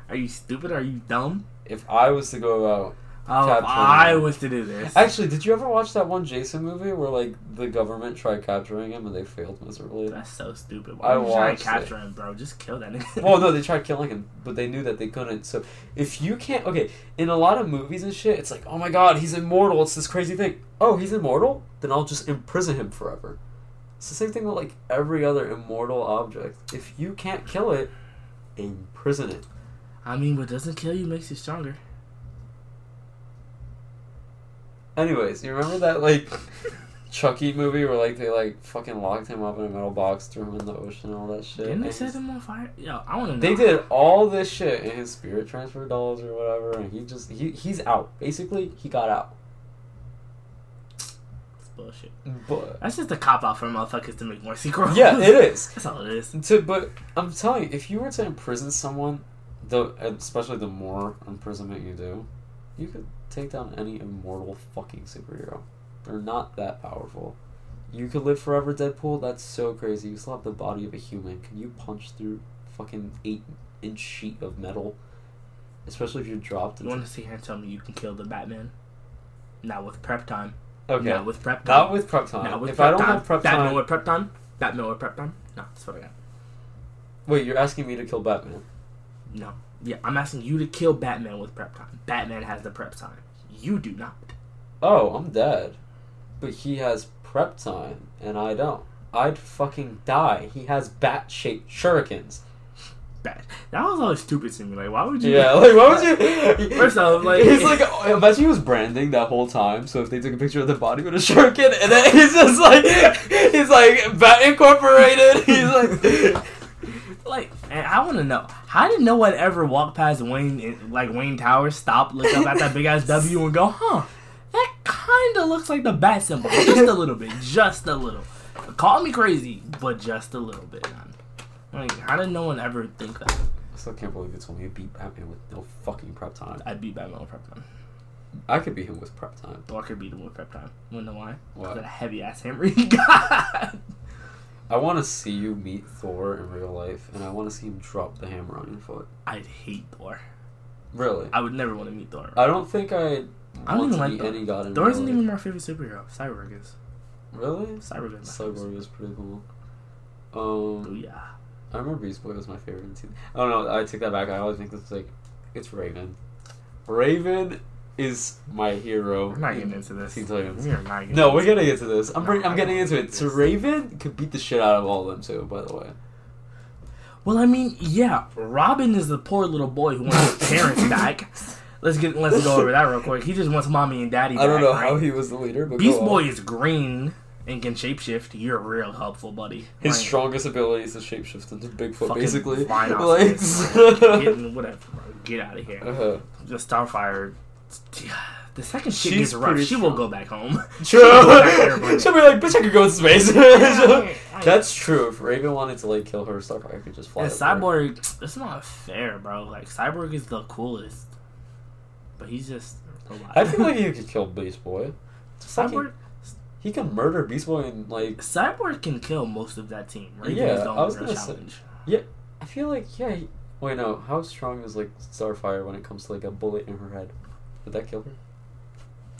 Are you stupid? Are you dumb? If I was to go out. Oh, I wish to do this. Actually, did you ever watch that one Jason movie where like the government tried capturing him and they failed miserably? That's so stupid. Why would you try to capture him, bro? Just kill that nigga. Well, no, they tried killing him, but they knew that they couldn't. So if you can't, okay, in a lot of movies and shit, it's like, oh my god, he's immortal. It's this crazy thing. Oh, he's immortal? Then I'll just imprison him forever. It's the same thing with like every other immortal object. If you can't kill it, imprison it. I mean, what doesn't kill you makes you stronger. Anyways, you remember that, like, Chucky movie where, like, they, like, fucking locked him up in a metal box, threw him in the ocean and all that shit? Didn't they set him on fire? Yo, I want to know. They did all this shit in his spirit transfer dolls or whatever, and he just, he he's out. Basically, he got out. bullshit. But that's just a cop-out for motherfuckers to make more sequels. Yeah, it is. That's all it is. To, but I'm telling you, if you were to imprison someone, the especially the more imprisonment you do, you could take down any immortal fucking superhero. They're not that powerful. You could live forever, Deadpool. That's so crazy. You still have the body of a human. Can you punch through fucking eight-inch sheet of metal? Especially if you're dropped. You want to sit here and tell me you can kill the Batman? Not with prep time. Okay. Not with prep time. Not with prep time. Not with if prep I don't time. have prep Batman time... Batman with prep time? Batman with prep time? No, that's what I got. Wait, you're asking me to kill Batman? No. Yeah, I'm asking you to kill Batman with prep time. Batman has the prep time. You do not. Oh, I'm dead. But he has prep time, and I don't. I'd fucking die. He has bat-shaped shurikens. Bad. That was always stupid to me. Like, why would you? Yeah, like, why would you? First off, like, he's like, imagine he was branding that whole time. So if they took a picture of the body with a shuriken, and then he's just like, he's like, Bat Incorporated. He's like, like, and I want to know, how did no one ever walk past Wayne, like Wayne Towers, stop, look up at that big ass W, and go, huh? That kind of looks like the bat symbol, just a little bit, just a little. Call me crazy, but just a little bit. Like, how did no one ever think that? I still can't believe you told me you beat Batman with no fucking prep time. I beat Batman with prep time. I could beat him with prep time. Thor could beat him with prep time. You wanna know why? What? That heavy ass hammer he got. I want to see you meet Thor in real life, and I want to see him drop the hammer on your foot. I'd hate Thor. Really? I would never want to meet Thor. I don't think I. I don't even like Thor. Any god in Thor isn't life. Even my favorite superhero. Cyborg is. Really? Cyborg is. Cyborg is pretty cool. Um. Booyah. I remember Beast Boy was my favorite in season. Oh no, I take that back. I always think it's like, it's Raven. Raven is my hero. We're not getting into this. We're not getting no, we're gonna get to this. I'm no, bring, I'm getting into it. So Raven could beat the shit out of all of them too. By the way. Well, I mean, yeah, Robin is the poor little boy who wants his parents back. Let's get let's go over that real quick. He just wants mommy and daddy back. I don't know right? how he was the leader. But Beast Boy is green. And can shapeshift, you're real helpful, buddy. His like, strongest ability is to shapeshift into Bigfoot, basically. Flying off like, getting, whatever, bro. Get out of here. Uh-huh. The Starfire, the second shit gets rough, she strong. will go back home. True. She'll, She'll be like, bitch, I could go in space. That's true. If Raven wanted to like kill her, Starfire could just fly. And Cyborg, her. It's not fair, bro. Like Cyborg is the coolest, but he's just a lot. I feel like you could kill Beast Boy. Cyborg. He can murder Beast Boy and, like... Cyborg can kill most of that team. Right? Yeah, don't I was going to say... Yeah, I feel like, yeah... He, wait, no. How strong is, like, Starfire when it comes to, like, a bullet in her head? Would that kill her?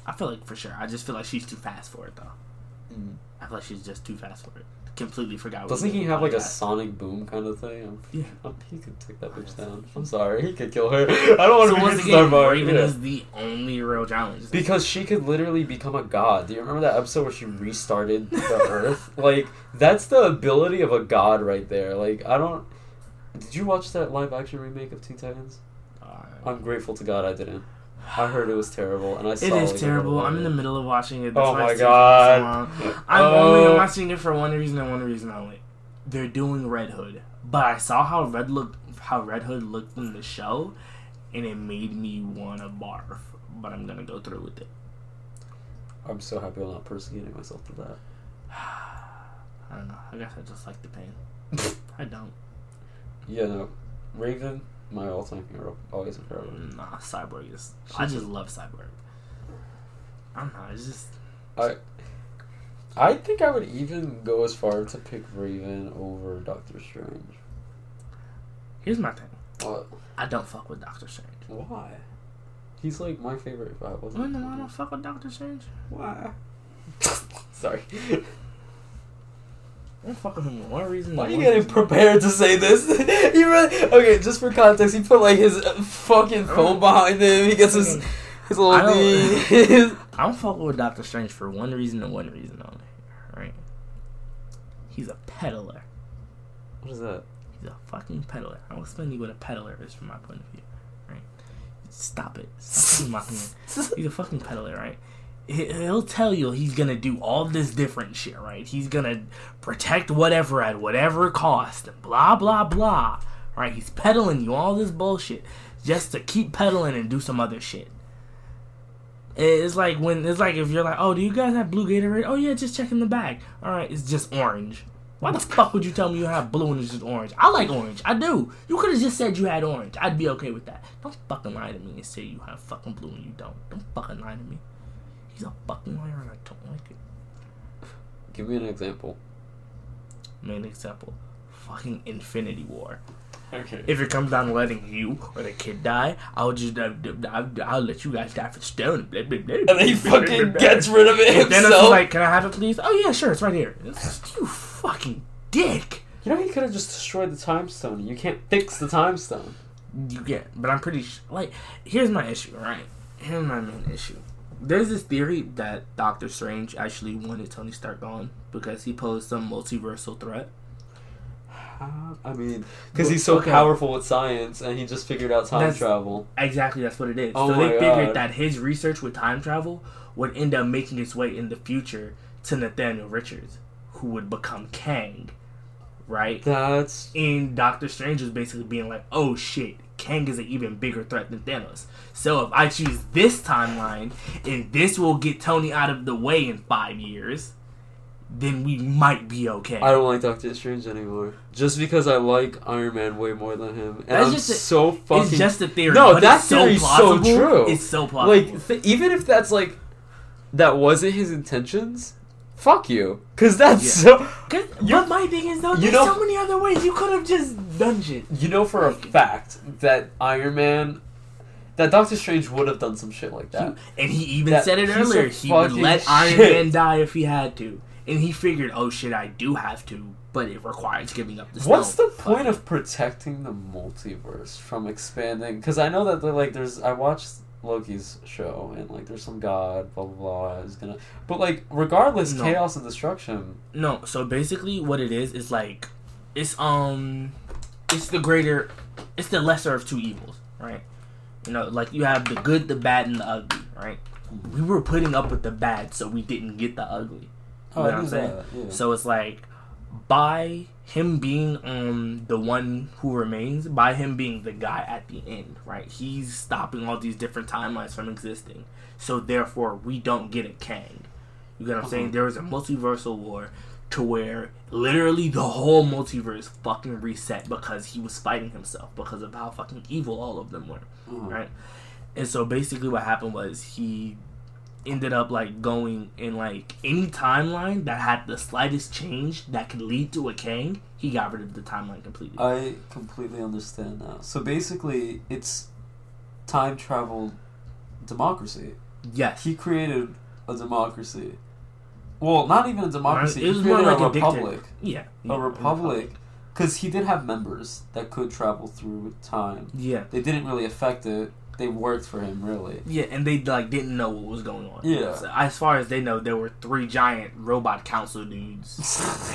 I feel like, for sure. I just feel like she's too fast for it, though. Mm. I feel like she's just too fast for it. Completely forgot what Doesn't he have, like, a fast. sonic boom kind of thing? I'm, yeah. I'm, he could take that bitch down. I'm sorry. He could kill her. I don't want so to once again, Starfire. Raven yeah. is the only real challenge. Because she could literally become a god. Do you remember that episode where she restarted the Earth? Like, that's the ability of a god right there. Like, I don't... Did you watch that live-action remake of Teen Titans? Uh, I'm grateful to God I didn't. I heard it was terrible, and I saw it. It is like, terrible. I'm in the middle of watching it. That's oh my god! So I'm oh. only watching it for one reason and one reason only. They're doing Red Hood, but I saw how Red looked, how Red Hood looked in the show, and it made me wanna barf. But I'm gonna go through with it. I'm so happy I'm not persecuting myself to that. I don't know. I guess I just like the pain. I don't. Yeah, no, Raven. My all-time hero, always a hero. Nah, Cyborg is... She's I just love Cyborg. I don't know, it's just... I I think I would even go as far to pick Raven over Doctor Strange. Here's my thing. What? I don't fuck with Doctor Strange. Why? He's, like, my favorite, if I wasn't... Well, no, I don't fuck with Doctor Strange. Why? Sorry. I'm fucking him one reason. Why are you getting reason? prepared to say this? He really okay. Just for context, he put like his fucking phone behind him. He gets his his little. I don't, I'm fucking with Doctor Strange for one reason and one reason only. Right? He's a peddler. What is that? He's a fucking peddler. I will explain to you what a peddler is from my point of view. Right? Stop it. Stop mocking it. He's a fucking peddler, right? He'll tell you he's gonna do all this different shit, right? He's gonna protect whatever at whatever cost, and blah, blah, blah, right? He's peddling you all this bullshit just to keep peddling and do some other shit. It's like when it's like if you're like, oh, do you guys have blue Gatorade? Oh yeah, just check in the back. All right, it's just orange. Why the fuck would you tell me you have blue and it's just orange? I like orange. I do. You could have just said you had orange. I'd be okay with that. Don't fucking lie to me and say you have fucking blue and you don't. Don't fucking lie to me. He's a fucking liar and I don't like it. Give me an example. Main example. Fucking Infinity War. Okay. If it comes down to letting you or the kid die, I'll just uh, I'll, I'll let you guys die for stone. Blah, blah, blah, and then he blah, fucking blah, blah, blah. Gets rid of it himself. Then I was like, "Can I have it, please?" Oh yeah, sure. It's right here. It's, you fucking dick. You know he could have just destroyed the time stone. You can't fix the time stone. You can't. But I'm pretty sh- like here's my issue. Right? Here's my main issue. There's this theory that Doctor Strange actually wanted Tony Stark gone because he posed some multiversal threat. I mean, because he's so okay. powerful with science, and he just figured out time that's, travel. Exactly, that's what it is. Oh so they God. figured that his research with time travel would end up making its way in the future to Nathaniel Richards, who would become Kang, right? That's... And Doctor Strange was basically being like, oh shit, Kang is an even bigger threat than Thanos. So if I choose this timeline, and this will get Tony out of the way in five years... then we might be okay. I don't like Doctor Strange anymore. Just because I like Iron Man way more than him. And that's I'm just a, so fucking... It's just a theory. No, but that theory is so, so true. It's so plausible. Like, th- even if that's like... That wasn't his intentions... Fuck you. Because that's yeah. so... Cause, but my thing is, though, there's know, so many other ways you could have just done shit. You know for a fact that Iron Man... That Doctor Strange would have done some shit like that. He, and he even that said it earlier. He would let shit. Iron Man die if he had to. And he figured, oh shit, I do have to, but it requires giving up the stone. What's the point of protecting the multiverse from expanding? Because I know that, like, there's... I watched Loki's show, and, like, there's some god, blah, blah, blah, is gonna... But, like, regardless, no. chaos and destruction... No, so basically what it is, is, like, it's, um... It's the greater... It's the lesser of two evils, right? You know, like, you have the good, the bad, and the ugly, right? We were putting up with the bad, so we didn't get the ugly. You know oh, what I'm saying? That, yeah. So it's like, by him being um the one who remains, by him being the guy at the end, right? He's stopping all these different timelines from existing. So therefore, we don't get a Kang. You know what I'm uh-huh. saying? There was a multiversal war to where literally the whole multiverse fucking reset because he was fighting himself because of how fucking evil all of them were, uh-huh. right? And so basically what happened was he... ended up like going in like any timeline that had the slightest change that could lead to a Kang, he got rid of the timeline completely. I completely understand that. So basically, it's time travel democracy. Yes. He created a democracy. Well, not even a democracy. It was he created more like a, a republic. Yeah, yeah. A republic. Because he did have members that could travel through time. Yeah. They didn't really affect it. They worked for him, really. Yeah, and they like didn't know what was going on. Yeah. So, as far as they know, there were three giant robot council dudes.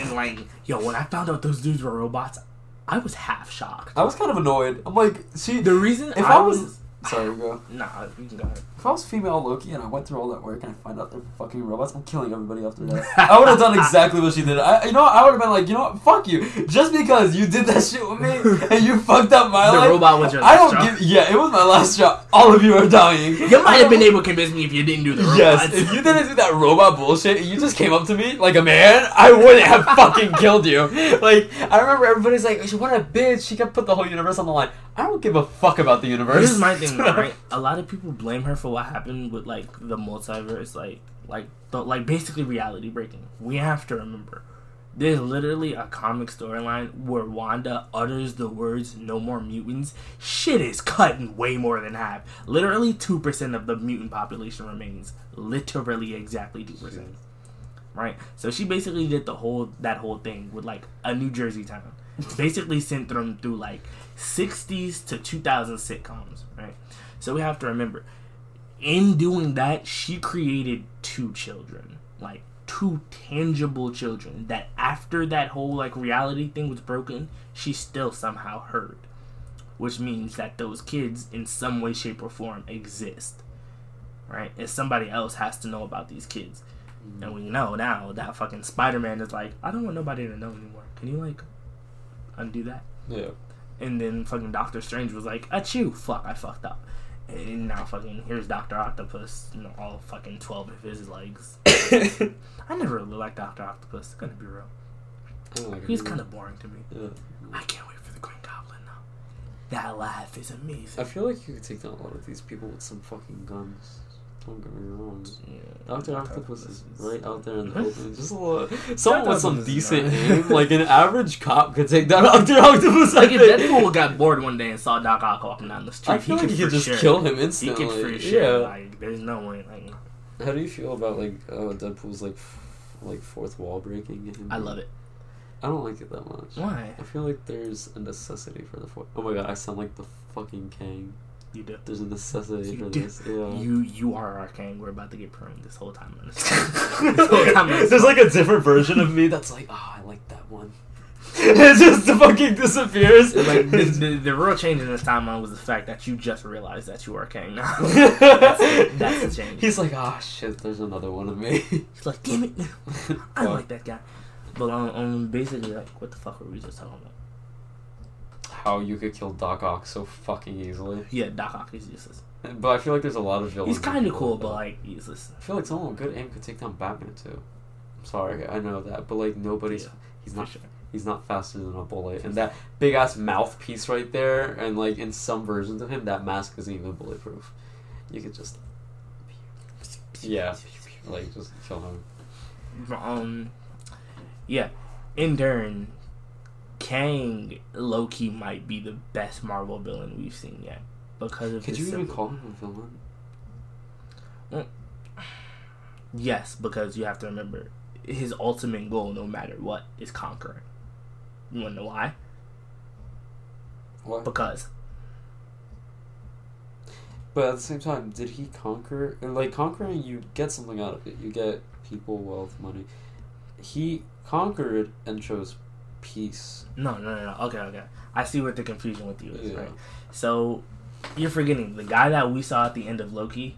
And like, yo, when I found out those dudes were robots, I was half shocked. I was kind of annoyed. I'm like, see, the reason if I, I was, was sorry, we go. Nah, you can go ahead. If I was female Loki and I went through all that work and I find out they're fucking robots, I'm killing everybody after that. I would have done exactly what she did. I, you know, I would have been like, you know what, fuck you. Just because you did that shit with me and you fucked up my the life. The robot was your last I don't job. Give, yeah, it was my last job. All of you are dying. You might have been able to convince me if you didn't do the robots. Yes, if you didn't do that robot bullshit and you just came up to me like a man, I wouldn't have fucking killed you. Like, I remember everybody's like, what a bitch. She could put the whole universe on the line. I don't give a fuck about the universe. This is my thing, right? A lot of people blame her for what happened with like the multiverse, like like the, like basically reality breaking. We have to remember there's literally a comic storyline where Wanda utters the words "no more mutants." Shit is cut in way more than half. Literally two percent of the mutant population remains. Literally exactly two percent. Right? So she basically did the whole that whole thing with like a New Jersey town. Basically sent them through like sixties to two thousand sitcoms, right? So we have to remember in doing that, she created two children, like two tangible children that after that whole like reality thing was broken, she still somehow heard, which means that those kids in some way, shape or form exist, right? And somebody else has to know about these kids. Mm-hmm. And we know now that fucking Spider-Man is like, I don't want nobody to know anymore. Can you like undo that? Yeah. And then fucking Doctor Strange was like, achoo, fuck, I fucked up. And now fucking, here's Doctor Octopus and all fucking twelve of his legs. I never really liked Doctor Octopus, gonna be real. Oh, like He's kind of boring to me. Yeah. I can't wait for the Green Goblin, though. That laugh is amazing. I feel like you could take down a lot of these people with some fucking guns. Don't get me wrong. Yeah, Doctor Octopus is right out there in the open. Just a lot. Someone with some decent aim, like an average cop, could take down Doctor Octopus. Like, if Deadpool got bored one day and saw Doc Ock walking down the street, I feel he like could he could just sure. kill him instantly. He could free shit. Yeah. Like, there's no way. Like, how do you feel about like uh, Deadpool's like f- like fourth wall breaking? Him? I love it. I don't like it that much. Why? I feel like there's a necessity for the fourth. Oh my god, I sound like the fucking Kang. You do. There's a necessity you for do. this. Yeah. You you are our Kang. We're about to get pruned this whole time. This whole time there's like a different version of me that's like, oh, I like that one. It just fucking disappears. Like, the, the, the real change in this timeline was the fact that you just realized that you are Kang now. that's, that's the change. He's like, oh shit, there's another one of me. He's like, damn it. I like that guy. But um, um, basically, like, what the fuck were we just talking about? How you could kill Doc Ock so fucking easily. Yeah, Doc Ock is useless. But I feel like there's a lot of villains. He's kind of cool, but like useless. I feel like someone with good aim could take down Batman too. I'm sorry, I know that, but like nobody's. Yeah, he's not. Sure. He's not faster than a bullet, and that big ass mouthpiece right there, and like in some versions of him, that mask isn't even bulletproof. You could just. Yeah, like just kill him. Um. Yeah, in turn, Kang Loki might be the best Marvel villain we've seen yet because of. Could you even call him a villain? Well, yes, because you have to remember his ultimate goal, no matter what, is conquering. You want to know why? Why? Because. But at the same time, did he conquer? Like conquering, you get something out of it. You get people, wealth, money. He conquered and chose peace. No, no, no, no. Okay, okay. I see what the confusion with you is, yeah. Right? So, you're forgetting. The guy that we saw at the end of Loki,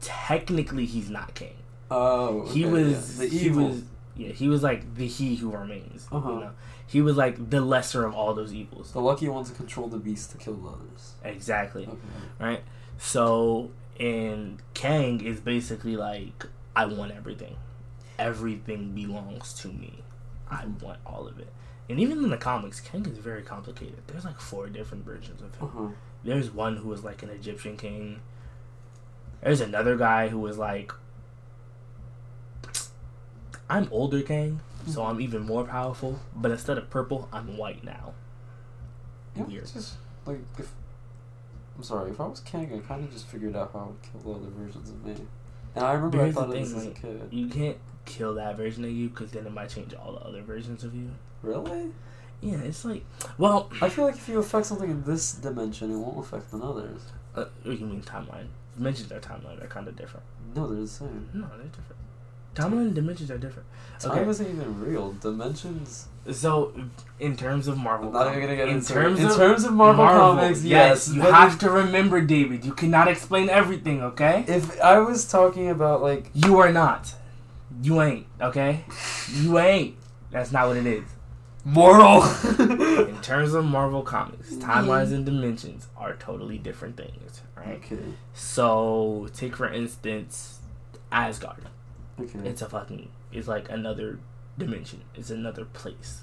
technically he's not king. Oh, okay, he was... Yeah. The he evil. was Yeah, he was like the he who remains. Uh-huh. You know? He was like the lesser of all those evils. The lucky ones that control the beast to kill others. Exactly. Okay. Right? So, and Kang is basically like, I want everything. Everything belongs to me. I want all of it. And even in the comics, Kang is very complicated. There's like four different versions of him. Uh-huh. There's one who was like an Egyptian king. There's another guy who was like, I'm older Kang, so I'm even more powerful. But instead of purple, I'm white now. Yeah, weird. Just, like, if, I'm sorry. If I was Kang, I kind of just figured out how I would kill the other versions of me. And I remember Here's I thought of this as a kid. You can't kill that version of you because then it might change all the other versions of you. Really? Yeah, it's like... Well... I feel like if you affect something in this dimension, it won't affect another's. Uh, you mean timeline. Dimensions are timeline. They're kind of different. No, they're the same. No, they're different. Timeline and dimensions are different. Time okay. isn't even real. Dimensions... So, in terms of Marvel... I'm not even going to get in into terms it. Of in terms of Marvel, Marvel comics, yes. yes you have to remember, David. You cannot explain everything, okay? If I was talking about, like... You are not. You ain't, okay? You ain't. That's not what it is. Moral. In terms of Marvel comics, timelines and dimensions are totally different things, right? Okay. So, take for instance, Asgard. Okay. It's a fucking... It's like another dimension. It's another place.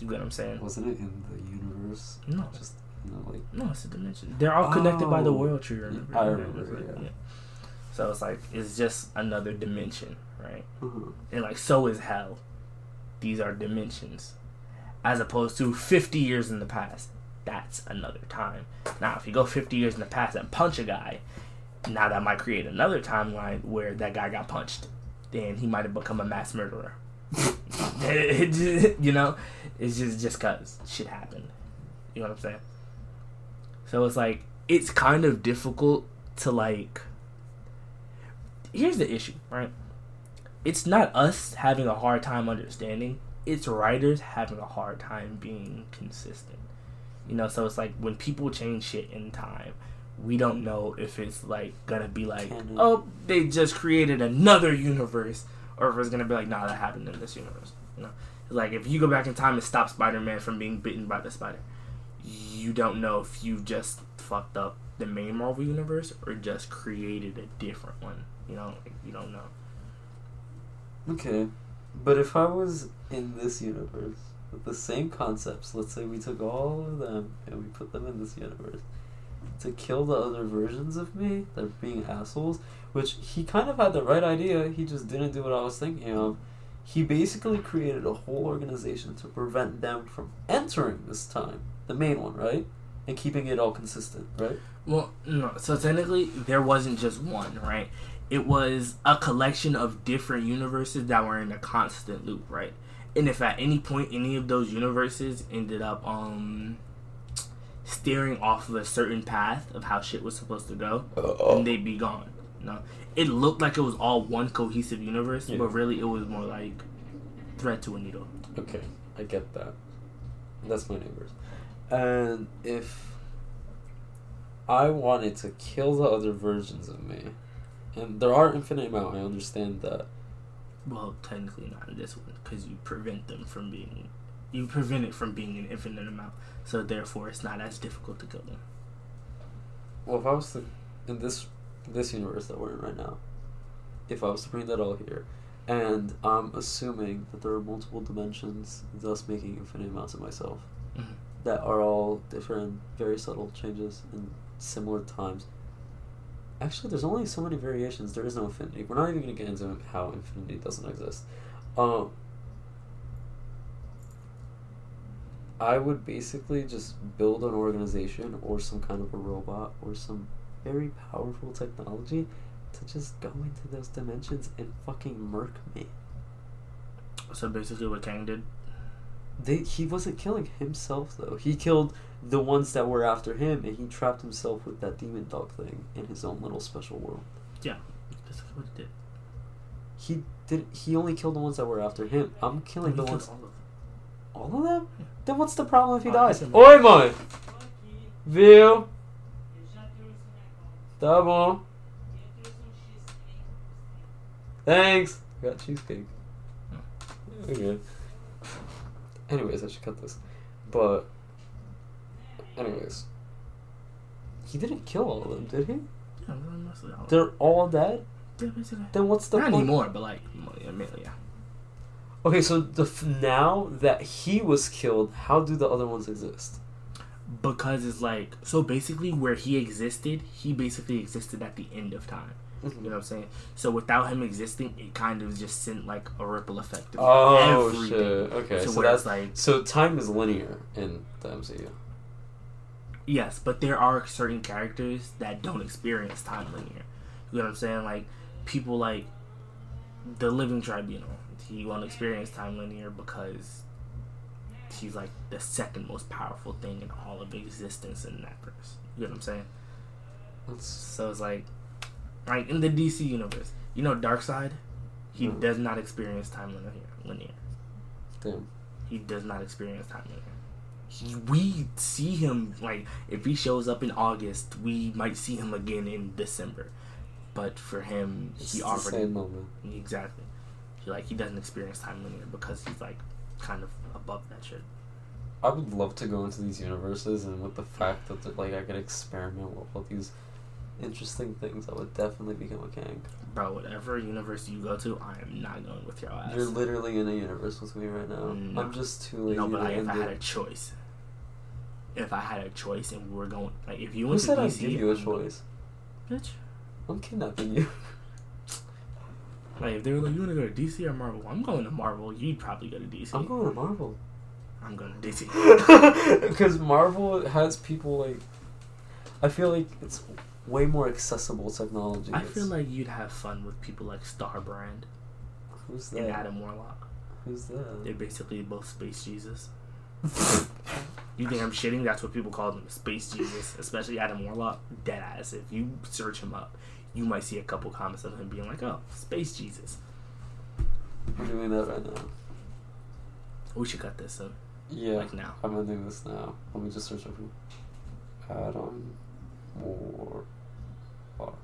You get what I'm saying? Wasn't it in the universe? No. Just, you know, like... No, it's a dimension. They're all connected oh. by the World Tree, remember? I remember, yeah. yeah. yeah. So it's like, it's just another dimension, right? Mm-hmm. And like, so is hell. These are dimensions. As opposed to fifty years in the past. That's another time. Now, if you go fifty years in the past and punch a guy, now that might create another timeline where that guy got punched. Then he might have become a mass murderer. You know? It's just just because shit happened. You know what I'm saying? So it's like, it's kind of difficult to like... Here's the issue, right? It's not us having a hard time understanding. It's writers having a hard time being consistent. You know, so it's like when people change shit in time, we don't know if it's like gonna be like, oh, they just created another universe, or if it's gonna be like, nah, that happened in this universe. You know, it's like if you go back in time and stop Spider-Man from being bitten by the spider, you don't know if you just fucked up the main Marvel universe or just created a different one. You know, you don't know. Okay, but if I was in this universe with the same concepts, let's say we took all of them and we put them in this universe to kill the other versions of me that are being assholes, which he kind of had the right idea, he just didn't do what I was thinking of. He basically created a whole organization to prevent them from entering this time, the main one, right? And keeping it all consistent, right? Well, no, so technically there wasn't just one, right? It was a collection of different universes that were in a constant loop, right? And if at any point any of those universes ended up um, steering off of a certain path of how shit was supposed to go, Uh-oh. then they'd be gone. No, it looked like it was all one cohesive universe, yeah. but really it was more like thread to a needle. Okay, I get that. That's my neighbors. And if I wanted to kill the other versions of me, and there are infinite amount, I understand that. Well, technically not in this one, because you prevent them from being, you prevent it from being an infinite amount, so therefore it's not as difficult to kill them. Well, if I was to, in this this universe that we're in right now, if I was to bring that all here, and I'm assuming that there are multiple dimensions, thus making infinite amounts of myself, mm-hmm. that are all different, very subtle changes in similar times. Actually, there's only so many variations. There is no infinity. We're not even going to get into how infinity doesn't exist. Um, I would basically just build an organization or some kind of a robot or some very powerful technology to just go into those dimensions and fucking murk me. So basically what Kang did? They, he wasn't killing himself, though. He killed the ones that were after him, and he trapped himself with that demon dog thing in his own little special world. Yeah, that's what he did. He did. He only killed the ones that were after him. I'm killing the ones... all of them. All of them? Yeah. Then what's the problem if he all dies? Oi, mãe! Viu? Tá bom. Thanks! I got cheesecake. Okay. Anyways, I should cut this. But, anyways. He didn't kill all of them, did he? Yeah, mostly all of them. They're all dead? Yeah, basically. Then what's the Not point? Not anymore, but like, mainly, yeah. Okay, so the f- now that he was killed, how do the other ones exist? Because it's like, so basically where he existed, he basically existed at the end of time. Mm-hmm. You know what I'm saying? So without him existing, it kind of just sent like a ripple effect. Of oh everything. Shit! Okay, so, so that's like so time is linear in the M C U. Yes, but there are certain characters that don't experience time linear. You know what I'm saying? Like people like the Living Tribunal. He won't experience time linear because he's like the second most powerful thing in all of existence in that verse. You know what I'm saying? That's... So it's like. Like, in the D C universe, you know Darkseid? He mm. does not experience time linear. linear. Damn. He does not experience time linear. He, we see him, like, if he shows up in August, we might see him again in December. But for him, it's he already... the same moment. Exactly. He, like, he doesn't experience time linear because he's, like, kind of above that shit. I would love to go into these universes and with the fact that, like, I could experiment with all these... interesting things. I would definitely become a Kang. Bro, whatever universe you go to, I am not going with your ass. You're literally in a universe with me right now. No. I'm just too lazy. No, but like, if I had a choice, if I had a choice, and we were going, like, if you went to D C, who said I'd give you a choice? Bitch, I'm kidnapping you. Like, if they were like, you want to go to D C or Marvel? I'm going to Marvel. You'd probably go to D C. I'm going to Marvel. I'm going to D C because Marvel has people like. I feel like it's. Way more accessible technology. I feel like you'd have fun with people like Starbrand. Who's that? And Adam Warlock. Who's that? They're basically both Space Jesus. You think I'm shitting? That's what people call them. Space Jesus. Especially Adam Warlock. Deadass. If you search him up, you might see a couple comments of him being like, oh, Space Jesus. We're doing that right now. We should cut this up. Yeah. Like now. I'm going to do this now. Let me just search up. Adam... Warlock.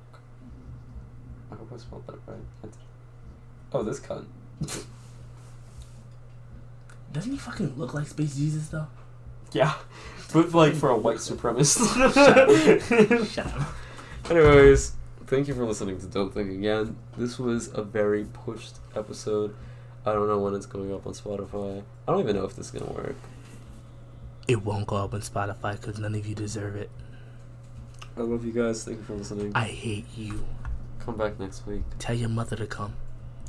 I hope I spelled that right. Oh, this cunt. Doesn't he fucking look like Space Jesus, though? Yeah. But, like, for a white supremacist. Shut up. Shut up. Anyways, thank you for listening to Don't Think Again. This was a very pushed episode. I don't know when it's going up on Spotify. I don't even know if this is going to work. It won't go up on Spotify because none of you deserve it. I love you guys. Thank you for listening. I hate you. Come back next week. Tell your mother to come.